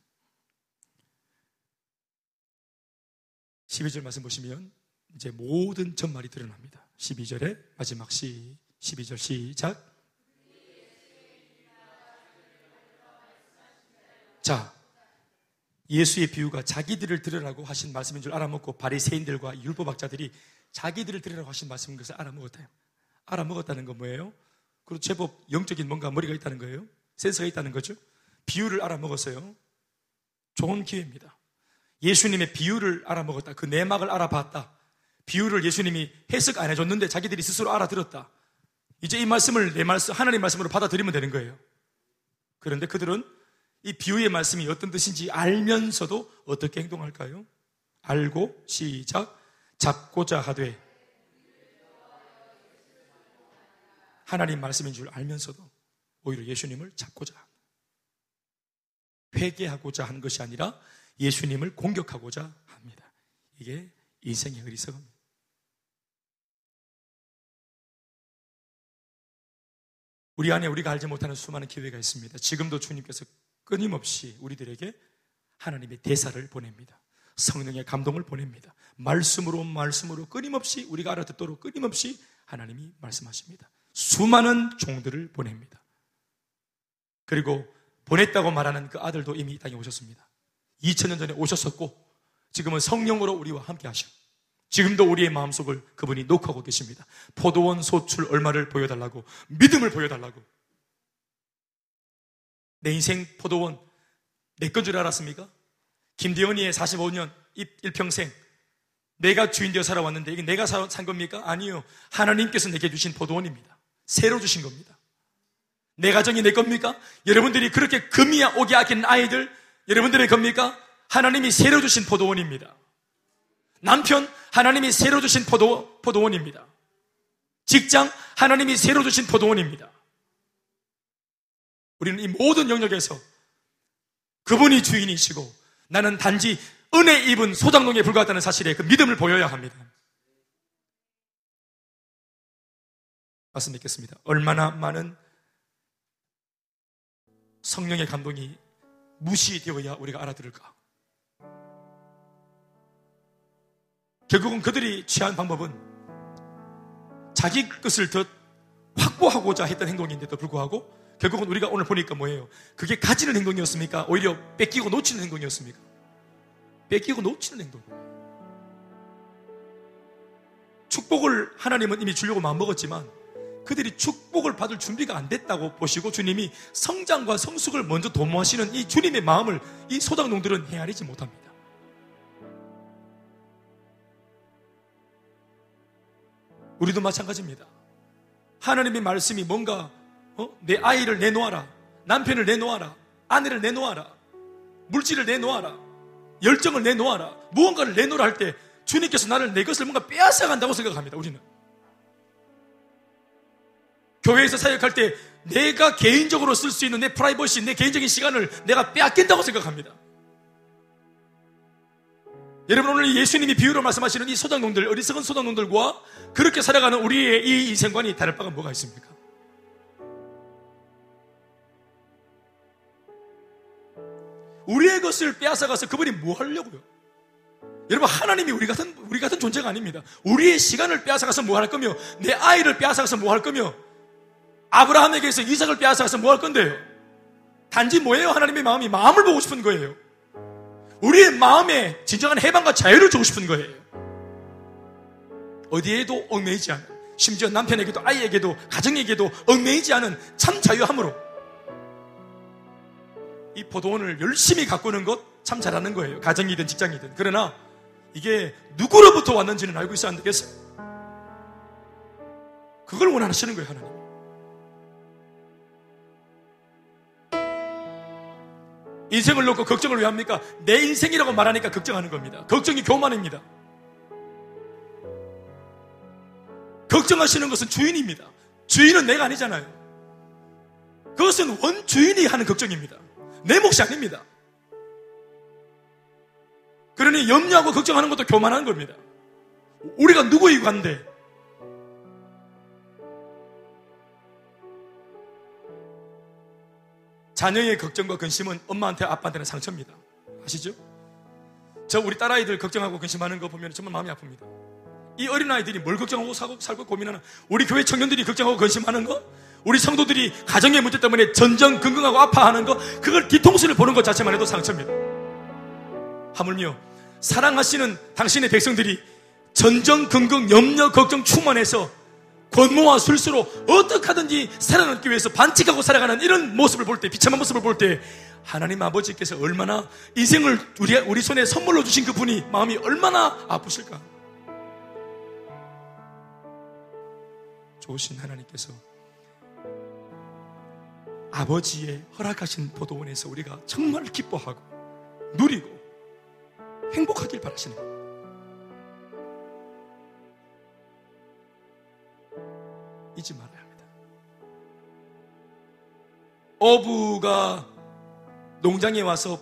십이 절 말씀 보시면 이제 모든 전말이 드러납니다. 십이 절의 마지막 시, 십이 절 시작. 자, 예수의 비유가 자기들을 들으라고 하신 말씀인 줄 알아먹고 바리새인들과 율법학자들이 자기들을 들으라고 하신 말씀인 것을 알아먹었다. 알아먹었다는 건 뭐예요? 그리고 제법 영적인 뭔가 머리가 있다는 거예요. 센스가 있다는 거죠. 비유를 알아먹었어요. 좋은 기회입니다. 예수님의 비유를 알아먹었다. 그 내막을 알아봤다. 비유를 예수님이 해석 안 해줬는데 자기들이 스스로 알아들었다. 이제 이 말씀을 내 말씀, 하나님 말씀으로 받아들이면 되는 거예요. 그런데 그들은 이 비유의 말씀이 어떤 뜻인지 알면서도 어떻게 행동할까요? 알고 시작. 잡고자 하되, 하나님 말씀인 줄 알면서도 오히려 예수님을 잡고자 합니다. 회개하고자 한 것이 아니라 예수님을 공격하고자 합니다. 이게 인생의 어리석음입니다. 우리 안에 우리가 알지 못하는 수많은 기회가 있습니다. 지금도 주님께서 끊임없이 우리들에게 하나님의 대사를 보냅니다. 성령의 감동을 보냅니다. 말씀으로 말씀으로 끊임없이 우리가 알아듣도록 끊임없이 하나님이 말씀하십니다. 수많은 종들을 보냅니다. 그리고 보냈다고 말하는 그 아들도 이미 이 땅에 오셨습니다. 이천 년 전에 오셨었고 지금은 성령으로 우리와 함께 하시고 지금도 우리의 마음속을 그분이 녹화하고 계십니다. 포도원 소출 얼마를 보여달라고, 믿음을 보여달라고. 내 인생 포도원 내 건 줄 알았습니까? 김대현이의 사십오 년 일평생 내가 주인 되어 살아왔는데 이게 내가 산 겁니까? 아니요, 하나님께서 내게 주신 포도원입니다. 새로 주신 겁니다. 내 가정이 내 겁니까? 여러분들이 그렇게 금이야 오게 아끼는 아이들 여러분들의 겁니까? 하나님이 새로 주신 포도원입니다. 남편, 하나님이 새로 주신 포도, 포도원입니다. 직장, 하나님이 새로 주신 포도원입니다. 우리는 이 모든 영역에서 그분이 주인이시고 나는 단지 은혜 입은 소작농에 불과하다는 사실에 그 믿음을 보여야 합니다. 말씀 드리겠습니다. 얼마나 많은 성령의 감동이 무시되어야 우리가 알아들을까? 결국은 그들이 취한 방법은 자기 것을 더 확보하고자 했던 행동인데도 불구하고 결국은 우리가 오늘 보니까 뭐예요? 그게 가지는 행동이었습니까? 오히려 뺏기고 놓치는 행동이었습니까? 뺏기고 놓치는 행동. 축복을 하나님은 이미 주려고 마음먹었지만 그들이 축복을 받을 준비가 안 됐다고 보시고 주님이 성장과 성숙을 먼저 도모하시는 이 주님의 마음을 이 소작농들은 헤아리지 못합니다. 우리도 마찬가지입니다. 하나님의 말씀이 뭔가 어? 내 아이를 내놓아라, 남편을 내놓아라, 아내를 내놓아라, 물질을 내놓아라, 열정을 내놓아라, 무언가를 내놓으라 할 때 주님께서 나를 내 것을 뭔가 빼앗아간다고 생각합니다. 우리는 교회에서 사역할 때 내가 개인적으로 쓸 수 있는 내 프라이버시, 내 개인적인 시간을 내가 빼앗긴다고 생각합니다. 여러분, 오늘 예수님이 비유로 말씀하시는 이 소작농들, 어리석은 소작농들과 그렇게 살아가는 우리의 이 인생관이 다를 바가 뭐가 있습니까? 우리의 것을 빼앗아가서 그분이 뭐 하려고요? 여러분, 하나님이 우리 같은, 우리 같은 존재가 아닙니다. 우리의 시간을 빼앗아가서 뭐 할 거며, 내 아이를 빼앗아가서 뭐 할 거며, 아브라함에게서 이삭을 빼앗아가서 뭐 할 건데요? 단지 뭐예요? 하나님의 마음이 마음을 보고 싶은 거예요. 우리의 마음에 진정한 해방과 자유를 주고 싶은 거예요. 어디에도 얽매이지 않은, 심지어 남편에게도 아이에게도 가정에게도 얽매이지 않은 참 자유함으로 이 포도원을 열심히 가꾸는 것 참 잘하는 거예요. 가정이든 직장이든. 그러나 이게 누구로부터 왔는지는 알고 있어야 안 되겠어요? 그걸 원하시는 거예요, 하나님. 인생을 놓고 걱정을 왜 합니까? 내 인생이라고 말하니까 걱정하는 겁니다. 걱정이 교만입니다. 걱정하시는 것은 주인입니다. 주인은 내가 아니잖아요. 그것은 원주인이 하는 걱정입니다. 내 몫이 아닙니다. 그러니 염려하고 걱정하는 것도 교만한 겁니다. 우리가 누구이고 한데 자녀의 걱정과 근심은 엄마한테 아빠한테는 상처입니다. 아시죠? 저 우리 딸아이들 걱정하고 근심하는 거 보면 정말 마음이 아픕니다. 이 어린아이들이 뭘 걱정하고 사고, 살고 고민하나? 우리 교회 청년들이 걱정하고 근심하는 거? 우리 성도들이 가정의 문제 때문에 전전긍긍하고 아파하는 거? 그걸 뒤통수를 보는 것 자체만 해도 상처입니다. 하물며 사랑하시는 당신의 백성들이 전전긍긍 염려 걱정 충만해서 권모와 술수로 어떻게 하든지 살아남기 위해서 반칙하고 살아가는 이런 모습을 볼 때, 비참한 모습을 볼 때 하나님 아버지께서 얼마나 인생을 우리, 우리 손에 선물로 주신 그분이 마음이 얼마나 아프실까? 좋으신 하나님께서 아버지의 허락하신 포도원에서 우리가 정말 기뻐하고 누리고 행복하길 바라시는 거예요. 잊지 말아야 합니다. 어부가 농장에 와서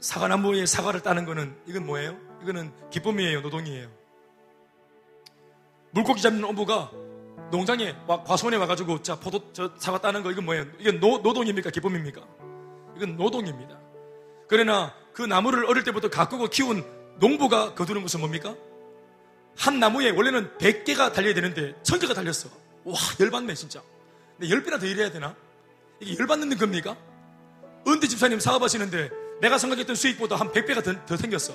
사과나무에 사과를 따는 거는 이건 뭐예요? 이거는 기쁨이에요, 노동이에요. 물고기 잡는 어부가 농장에 와, 과수원에 와가지고 자 포도 저 사과 따는 거 이건 뭐예요? 이건 노, 노동입니까? 기쁨입니까? 이건 노동입니다. 그러나 그 나무를 어릴 때부터 가꾸고 키운 농부가 거두는 것은 뭡니까? 한 나무에 원래는 백 개가 달려야 되는데 천 개가 달렸어. 와, 열받네 진짜. 근데 열 배나 더 일해야 되나? 이게 열받는 겁니까? 은퇴 집사님 사업하시는데 내가 생각했던 수익보다 한 백 배가 더, 더 생겼어.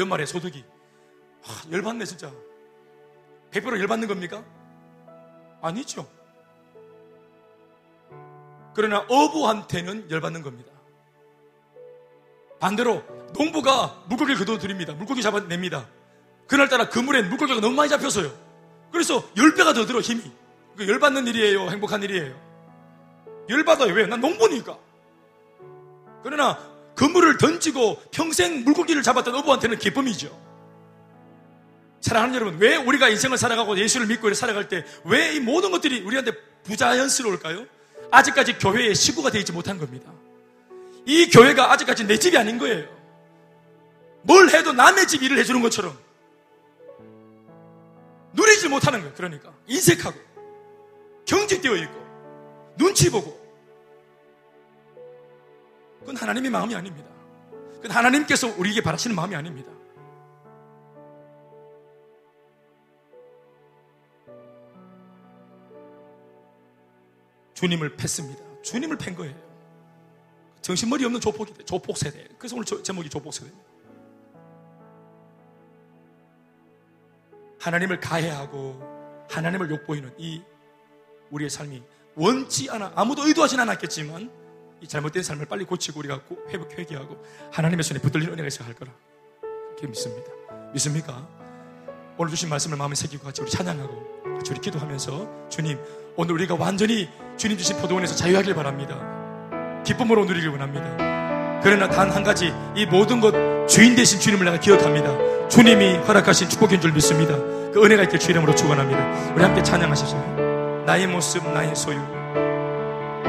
연말에 소득이. 와, 열받네 진짜. 백 배로 열받는 겁니까? 아니죠. 그러나 어부한테는 열받는 겁니다. 반대로 농부가 물고기를 거둬들입니다. 물고기 잡아냅니다. 그날따라 그물엔 물고기가 너무 많이 잡혔어요. 그래서 열 배가 더 들어 힘이. 그러니까 열받는 일이에요, 행복한 일이에요? 열받아요. 왜? 난 농부니까. 그러나 그물을 던지고 평생 물고기를 잡았던 어부한테는 기쁨이죠. 사랑하는 여러분, 왜 우리가 인생을 살아가고 예수를 믿고 살아갈 때 왜 이 모든 것들이 우리한테 부자연스러울까요? 아직까지 교회의 식구가 되어 있지 못한 겁니다. 이 교회가 아직까지 내 집이 아닌 거예요. 뭘 해도 남의 집 일을 해주는 것처럼 누리지 못하는 거예요. 그러니까 인색하고 경직되어 있고 눈치 보고. 그건 하나님의 마음이 아닙니다. 그건 하나님께서 우리에게 바라시는 마음이 아닙니다. 주님을 팼습니다. 주님을 팬 거예요. 정신머리 없는 조폭이 돼. 조폭 세대. 그래서 오늘 저, 제목이 조폭 세대입니다. 하나님을 가해하고 하나님을 욕보이는 이 우리의 삶이 원치 않아, 아무도 의도하진 않았겠지만 이 잘못된 삶을 빨리 고치고 우리가 회복, 회개하고 하나님의 손에 붙들리는 은혜가 있어야 할 거라 그렇게 믿습니다. 믿습니까? 오늘 주신 말씀을 마음에 새기고 같이 우리 찬양하고 같이 우리 기도하면서 주님, 오늘 우리가 완전히 주님 주신 포도원에서 자유하길 바랍니다. 기쁨으로 누리길 원합니다. 그러나 단 한 가지, 이 모든 것 주인 되신 주님을 내가 기억합니다. 주님이 허락하신 축복인 줄 믿습니다. 그 은혜가 있길 주 이름으로 축원합니다. 우리 함께 찬양하시죠. 나의 모습 나의 소유